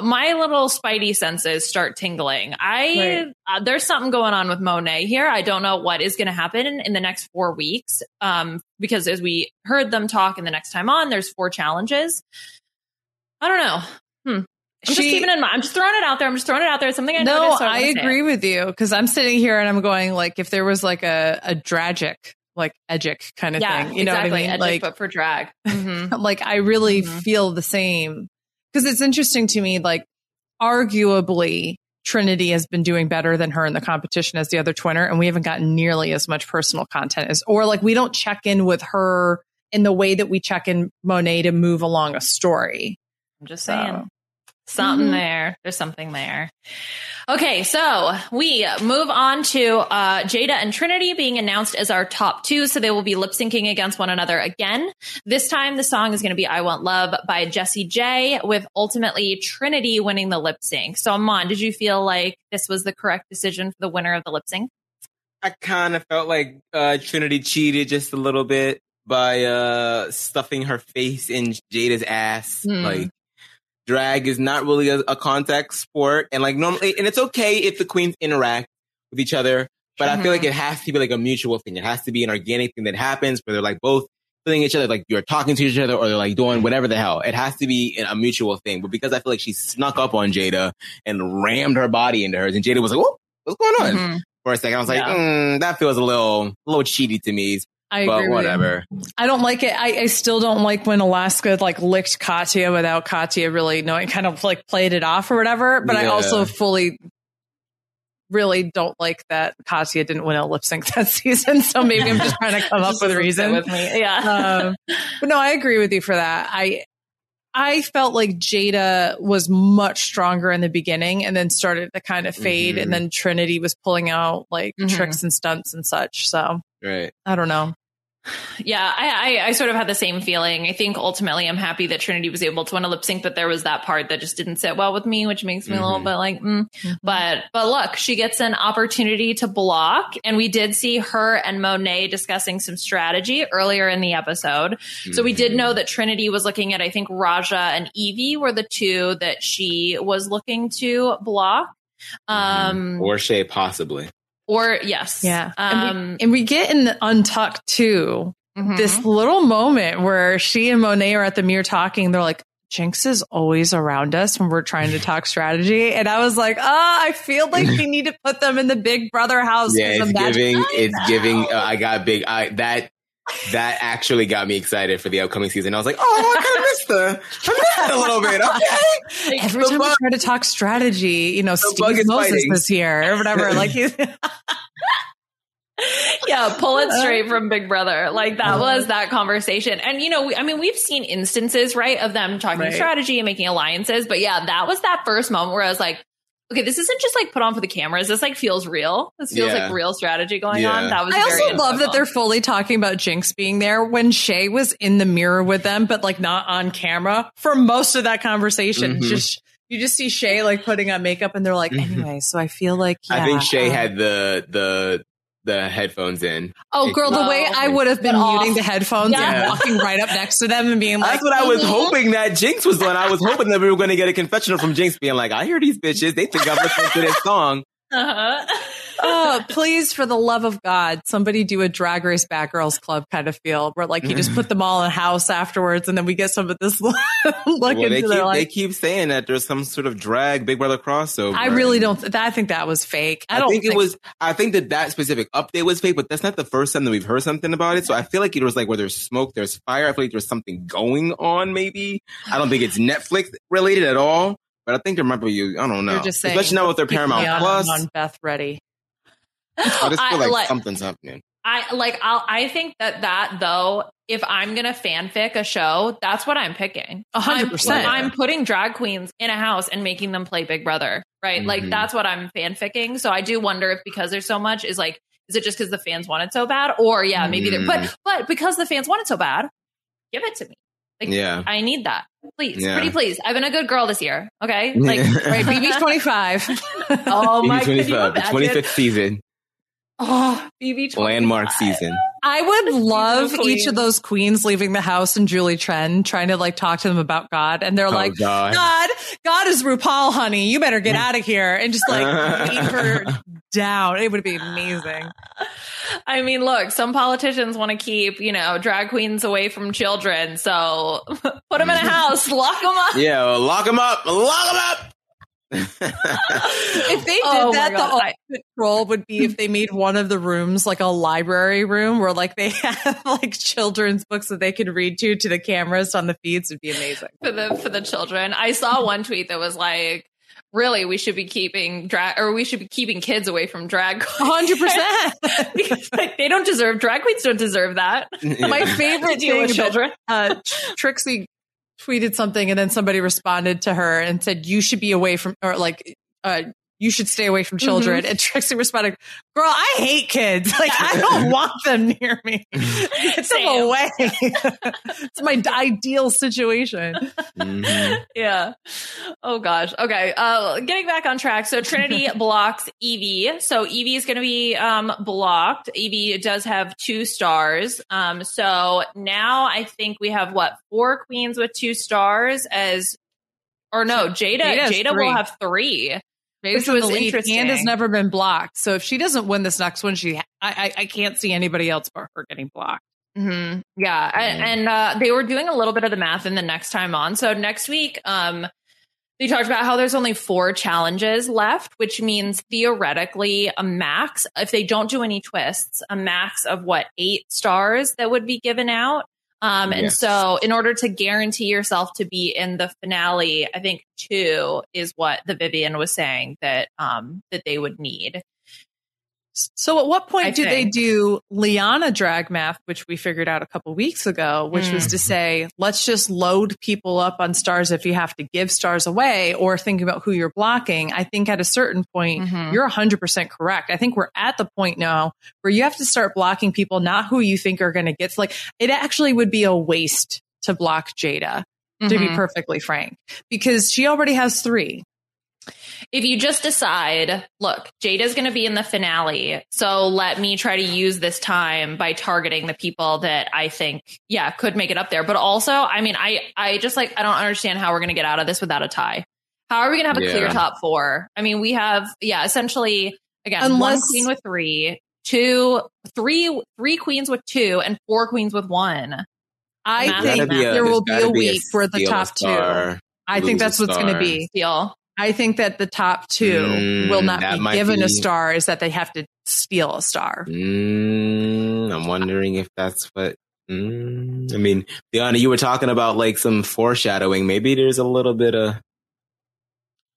My little spidey senses start tingling. I right. uh, there's something going on with Monet here. I don't know what is going to happen in, in the next four weeks um, because as we heard them talk in the next time on, there's four challenges. I don't know. Hmm. I'm she, just keeping in mind. I'm just throwing it out there. I'm just throwing it out there. It's something I know. No, so I, I agree with you because I'm sitting here and I'm going like, if there was like a a tragic, like edgic kind of yeah, thing, you exactly. know what I mean? Edgic, like, but for drag. Mm-hmm. Like I really mm-hmm. feel the same. Because it's interesting to me, like, arguably, Trinity has been doing better than her in the competition as the other twinner, and we haven't gotten nearly as much personal content as, or like, we don't check in with her in the way that we check in Monet to move along a story. I'm just so, saying. Something mm-hmm. there. There's something there. Okay, so we move on to uh, Jada and Trinity being announced as our top two. So they will be lip syncing against one another again. This time, the song is going to be I Want Love by Jessie J, with ultimately Trinity winning the lip sync. So, Aman, did you feel like this was the correct decision for the winner of the lip sync? I kind of felt like uh, Trinity cheated just a little bit by uh, stuffing her face in Jada's ass. Mm. Like, drag is not really a, a contact sport, and like normally, and it's okay if the queens interact with each other, but mm-hmm. I feel like it has to be like a mutual thing. It has to be an organic thing that happens where they're like both feeling each other, like you're talking to each other, or they're like doing whatever the hell. It has to be a mutual thing. But because I feel like she snuck up on Jada and rammed her body into hers, and Jada was like, "Whoa, what's going on?" Mm-hmm. For a second, I was like, yeah. mm, "That feels a little, a little cheaty to me." I but agree whatever. I don't like it. I, I still don't like when Alaska like licked Katya without Katya really knowing, kind of like played it off or whatever. But yeah. I also fully really don't like that Katya didn't win a lip sync that season. So maybe I'm just trying to come up with a reason. With me. Yeah. Um, but no, I agree with you for that. I I felt like Jada was much stronger in the beginning and then started to kind of fade. Mm-hmm. And then Trinity was pulling out like mm-hmm. tricks and stunts and such. So right. I don't know. Yeah, I, I, I sort of had the same feeling. I think ultimately I'm happy that Trinity was able to win a lip sync, but there was that part that just didn't sit well with me, which makes me mm-hmm. a little bit like, mm. mm-hmm. but but look, she gets an opportunity to block. And we did see her and Monet discussing some strategy earlier in the episode. Mm-hmm. So we did know that Trinity was looking at, I think Raja and Evie were the two that she was looking to block. Um, or Shay, possibly. Or yes. Yeah. Um, and, we, and we get in the Untucked too. Mm-hmm. This little moment where she and Monet are at the mirror talking. They're like, Jinx is always around us when we're trying to talk strategy. And I was like, oh, I feel like we need to put them in the Big Brother house. Yeah, it's giving, I it's know. giving, uh, I got big, I, that, that actually got me excited for the upcoming season. I was like, oh, I kind of missed her. I missed her a little bit. Okay. Every the time bug, we try to talk strategy, you know, Steve Moses was here or whatever. Like, he's yeah, pull it straight from Big Brother. Like that was that conversation. And, you know, we, I mean, we've seen instances, right, of them talking right. strategy and making alliances. But yeah, that was that first moment where I was like, okay, this isn't just like put on for the cameras. This like feels real. This feels yeah. like real strategy going yeah. on. That was. I very also love that they're fully talking about Jinx being there when Shay was in the mirror with them, but like not on camera for most of that conversation. Mm-hmm. Just you just see Shay like putting on makeup, and they're like, mm-hmm. anyway. So I feel like yeah, I think Shay um, had the the. the headphones in. Oh, girl, the way I would have been muting the headphones yeah. and walking right up next to them and being like... That's what I was hoping that Jinx was doing. I was hoping that we were going to get a confessional from Jinx being like, I hear these bitches. They think I'm listening to this song. Uh-huh. Oh, please, for the love of God, somebody do a Drag Race Bad Girls Club kind of feel where like you just put them all in a house afterwards and then we get some of this look well, into they keep, their life. They keep saying that there's some sort of drag Big Brother crossover. I really don't. Th- I think that was fake. I, I don't think, think it was. I think that that specific update was fake, but that's not the first time that we've heard something about it. So I feel like it was like where there's smoke, there's fire. I feel like there's something going on maybe. I don't think it's Netflix related at all, but I think remember you. I don't know. You're just saying, especially now with their Paramount Plus. On Beth Reddy. I just feel like, I, like something's happening. I like. I'll, I think that that though, if I'm gonna fanfic a show, that's what I'm picking. A hundred percent. I'm putting drag queens in a house and making them play Big Brother, right? Mm-hmm. Like that's what I'm fanficking. So I do wonder if because there's so much, is like, is it just because the fans want it so bad, or yeah, maybe. Mm. But but because the fans want it so bad, give it to me. Like, yeah. I need that. Please. Yeah. Pretty please. I've been a good girl this year. Okay. Like right, B B twenty-five. Oh my god. The twenty-fifth season. Oh, B B twenty-five. Landmark season. I would love each of those queens leaving the house and Julie Tren trying to like talk to them about God. And they're oh, like, God. God, God is RuPaul, honey. You better get out of here. And just like leave her down. It would be amazing. I mean, look, some politicians want to keep, you know, drag queens away from children. So put them in a house. Lock them up. Yeah, well, lock them up. Lock them up. If they did oh that, the ultimate I- troll would be if they made one of the rooms like a library room where like they have like children's books that they could read to to the cameras on the feeds. Would be amazing for the for the children. I saw one tweet that was like, really, we should be keeping drag, or we should be keeping kids away from drag queens. one hundred percent. Because like, they don't deserve, drag queens don't deserve that. Yeah. My favorite thing, children. Uh, Trixie tweeted something and then somebody responded to her and said, you should be away from, or like, uh, you should stay away from children. Mm-hmm. And Trixie responded, girl, I hate kids. Like, I don't want them near me. Get them away. It's my ideal situation. Mm-hmm. Yeah. Oh, gosh. Okay. Uh, getting back on track. So Trinity blocks Evie. So Evie is going to be um, blocked. Evie does have two stars. Um, so now I think we have, what, four queens with two stars as, or no, Jada. Jada, Jada will have three. Which was interesting. And has never been blocked. So if she doesn't win this next one, she I, I, I can't see anybody else but her getting blocked. Mm-hmm. Yeah. Mm-hmm. And, and uh, they were doing a little bit of the math in the next time on. So next week, um, they talked about how there's only four challenges left, which means theoretically a max, if they don't do any twists, a max of what, eight stars that would be given out. Um, and yes. So in order to guarantee yourself to be in the finale, I think two is what the Vivienne was saying that, um, that they would need. So at what point I do think. They do Liana drag math, which we figured out a couple weeks ago, which mm. was to say, let's just load people up on stars if you have to give stars away or think about who you're blocking. I think at a certain point, mm-hmm. you're one hundred percent correct. I think we're at the point now where you have to start blocking people, not who you think are going to get. Like, it actually would be a waste to block Jada, mm-hmm. to be perfectly frank, because she already has three. If you just decide, look, Jada's going to be in the finale, so let me try to use this time by targeting the people that I think, yeah, could make it up there. But also, I mean, I, I just like, I don't understand how we're going to get out of this without a tie. How are we going to have a yeah. clear top four? I mean, we have, yeah, essentially, again, Unless- one queen with three, two, three, three queens with two, and four queens with one. I Math think a, there will be a be week a for the top star, two. I think that's what's going to be. Deal. I think that the top two mm, will not be given be... a star, is that they have to steal a star. Mm, I'm wondering if that's what... Mm, I mean, Liana, you were talking about like some foreshadowing. Maybe there's a little bit of...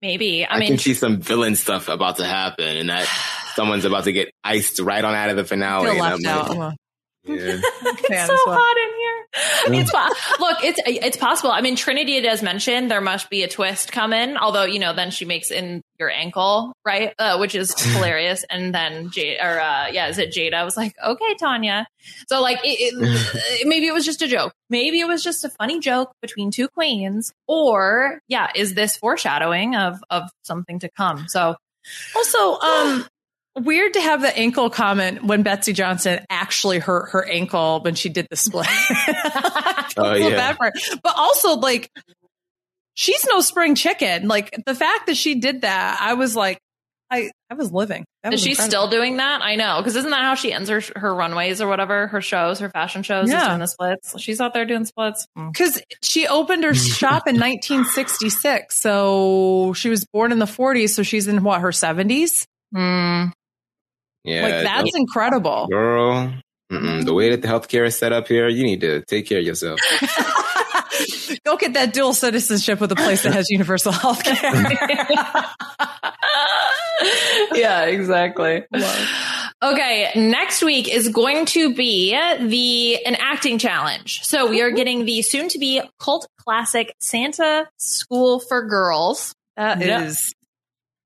Maybe. I, I mean, can see some villain stuff about to happen and that someone's about to get iced right on out of the finale. And left I'm out. Like, well, yeah. It's so well. hot in here. It's look, it's it's possible. I mean, Trinity does mention there must be a twist coming, although, you know, then she makes in your ankle, right? Uh, which is hilarious. And then Jada, or uh, yeah, is it Jada? I was like, okay, Tanya. So like, it, it, maybe it was just a joke. Maybe it was just a funny joke between two queens. Or yeah, is this foreshadowing of of something to come? So also, um. Weird to have the ankle comment when Betsey Johnson actually hurt her ankle when she did the split. oh, yeah. But also, like, she's no spring chicken. Like, the fact that she did that, I was like, I, I was living. That Is was she incredible. Still doing that? I know. Because isn't that how she ends her, her runways or whatever? Her shows, her fashion shows, yeah. is doing the splits. She's out there doing splits. Because mm. she opened her shop in nineteen sixty-six. So she was born in the forties. So she's in, what, her seventies? Mm. Yeah, like that's incredible, girl. Mm-mm. The way that the healthcare is set up here, you need to take care of yourself. Go get that dual citizenship with a place that has universal healthcare. Yeah, exactly. Love. Okay, next week is going to be the an acting challenge. So we are getting the soon-to-be cult classic Santa School for Girls. That yep. is.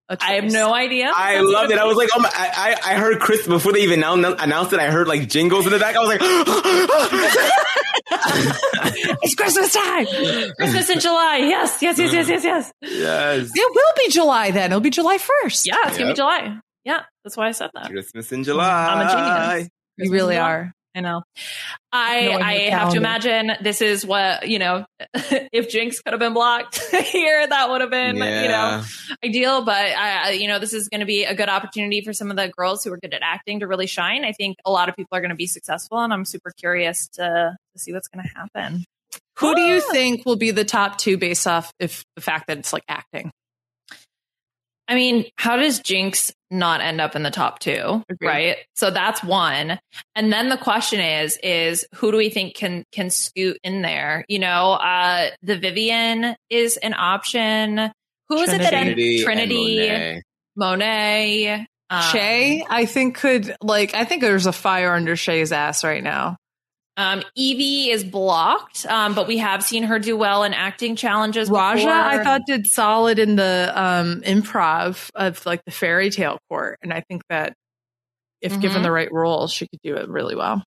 I have no idea. I That's loved it. I was like, oh my, I, I heard Chris before they even announced it. I heard like jingles in the back. I was like, it's Christmas time. Christmas in July. Yes, yes, yes, yes, yes, yes. Yes. It will be July then. It'll be July first. Yeah, it's yep. going to be July. Yeah, that's why I said that. Christmas in July. I'm a genius. You really are. I know. I I have to imagine this is what, you know, if Jinx could have been blocked here, that would have been, yeah. you know, ideal. But, I, you know, this is going to be a good opportunity for some of the girls who are good at acting to really shine. I think a lot of people are going to be successful, and I'm super curious to, to see what's going to happen. Who ah. do you think will be the top two based off if the fact that it's like acting? I mean, how does Jinx not end up in the top two? Agreed. Right? So that's one. And then the question is, is who do we think can can scoot in there? You know, uh, the Vivienne is an option. Who Trinity. Is it that ended? Trinity, and Monet, Monet um, Shay, I think could like I think there's a fire under Shay's ass right now. Um, Evie is blocked, um, but we have seen her do well in acting challenges. Raja, before. I thought, did solid in the um, improv of like the fairy tale court. And I think that if mm-hmm. given the right roles, she could do it really well.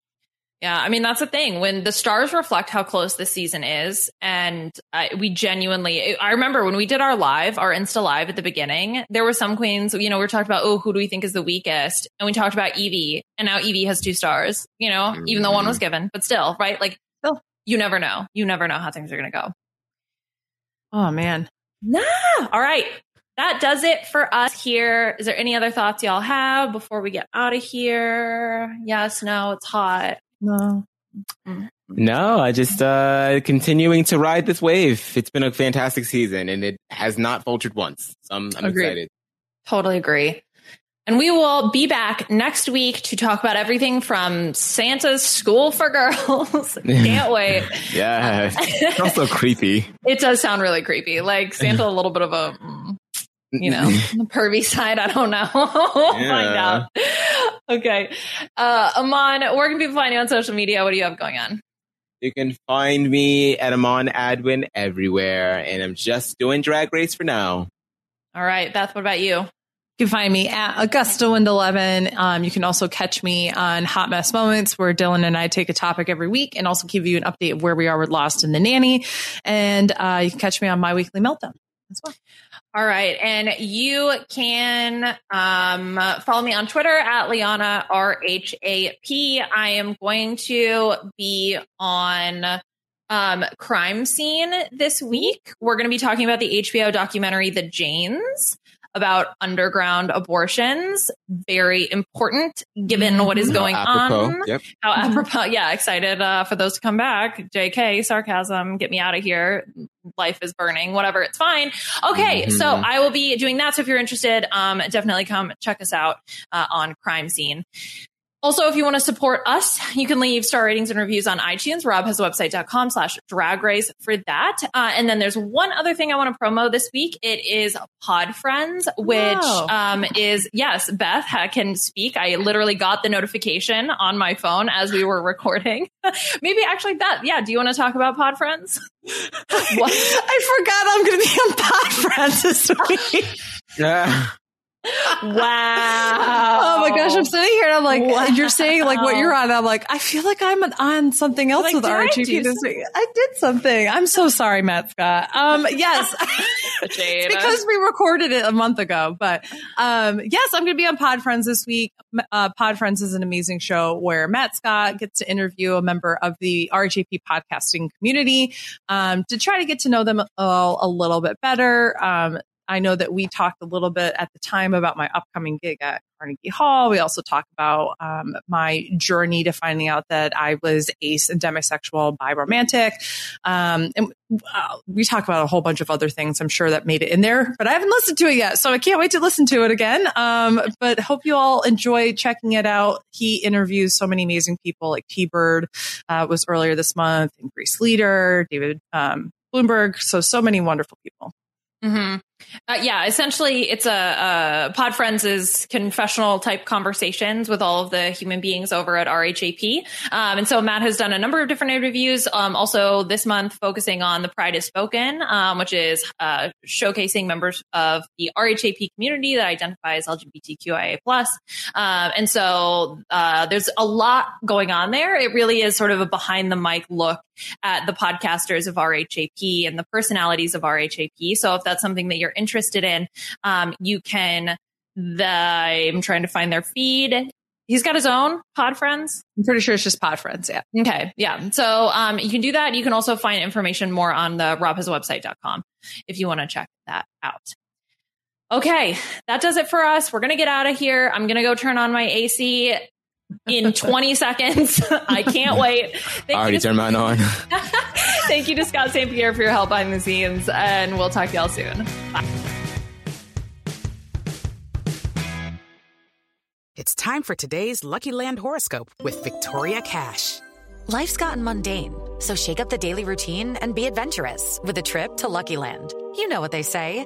Yeah, I mean, that's the thing. When the stars reflect how close this season is, and uh, we genuinely, I remember when we did our live, our Insta live at the beginning, there were some queens, you know, we were talking about, oh, who do we think is the weakest? And we talked about Evie, and now Evie has two stars, you know, mm-hmm. even though one was given, but still, right? Like, still, you never know. You never know how things are going to go. Oh, man. Nah. All right. That does it for us here. Is there any other thoughts y'all have before we get out of here? Yes, no, it's hot. No, no, I just uh, continuing to ride this wave. It's been a fantastic season and it has not faltered once. So I'm, I'm excited. Totally agree. And we will be back next week to talk about everything from Santa's School for Girls. Can't wait. Yeah. It's also creepy. It does sound really creepy. Like Santa, a little bit of a, you know, pervy side. I don't know. We'll yeah. find out. Okay. Uh, Aman, where can people find you on social media? What do you have going on? You can find me at Aman Adwin everywhere. And I'm just doing Drag Race for now. All right. Beth, what about you? You can find me at Augusta Wind eleven. Um, you can also catch me on Hot Mess Moments, where Dylan and I take a topic every week and also give you an update of where we are with Lost and the Nanny. And uh, you can catch me on My Weekly Meltdown as well. All right. And you can um, follow me on Twitter at Liana R H A P. I am going to be on um, Crime Scene this week. We're going to be talking about the H B O documentary, The Janes, about underground abortions. Very important given what is going on. Yep. How apropos. Yeah. Excited uh, for those to come back. J K, sarcasm. Get me out of here. Life is burning, whatever. It's fine. Okay. Mm-hmm. So I will be doing that. So if you're interested, um, definitely come check us out uh, on Crime Scene. Also, if you want to support us, you can leave star ratings and reviews on iTunes. Rob has a website.com slash drag race for that. Uh, and then there's one other thing I want to promo this week. It is Pod Friends, which no. um, is, yes, Beth can speak. I literally got the notification on my phone as we were recording. Maybe actually Beth. Yeah. Do you want to talk about Pod Friends? What? I forgot I'm going to be on Pod Friends this week. Yeah. Wow. Oh my gosh, I'm sitting here and I'm like, wow. You're saying like what you're on, and I'm like, I feel like I'm on something else, like, with R G P this week. I did something. I'm so sorry, Matt Scott. Um yes. It's because we recorded it a month ago, but um yes, I'm gonna be on Pod Friends this week. uh Pod Friends is an amazing show where Matt Scott gets to interview a member of the R G P podcasting community um to try to get to know them all a little bit better. um I know that we talked a little bit at the time about my upcoming gig at Carnegie Hall. We also talked about um, my journey to finding out that I was ace and demisexual, bi-romantic. Um, and uh, we talk about a whole bunch of other things, I'm sure, that made it in there, but I haven't listened to it yet. So I can't wait to listen to it again. Um, but hope you all enjoy checking it out. He interviews so many amazing people, like T-Bird uh, was earlier this month, and Grace Leader, David um, Bloomberg. So, so many wonderful people. Mm-hmm. Uh, yeah, essentially, it's a uh, Pod Friends is confessional type conversations with all of the human beings over at R H A P. Um, and so Matt has done a number of different interviews. Um, also this month, focusing on The Pride Is Spoken, um, which is uh, showcasing members of the R H A P community that identifies L G B T Q I A plus. Um, and so uh, there's a lot going on there. It really is sort of a behind the mic look at the podcasters of R H A P and the personalities of R H A P. So if that's something that you're interested in, um you can the I'm trying to find their feed. He's got his own Pod Friends. I'm pretty sure it's just Pod Friends. Yeah. Okay. Yeah. So um you can do that. You can also find information more on the rob has a website dot com if you want to check that out. Okay, that does it for us. We're gonna get out of here. I'm gonna go turn on my A C in twenty seconds. I can't wait. Thank I already turned mine on. Thank you to Scott Saint Pierre for your help behind the scenes, and we'll talk to y'all soon. Bye. It's time for today's Lucky Land horoscope with Victoria Cash. Life's gotten mundane, so shake up the daily routine and be adventurous with a trip to Lucky Land. You know what they say.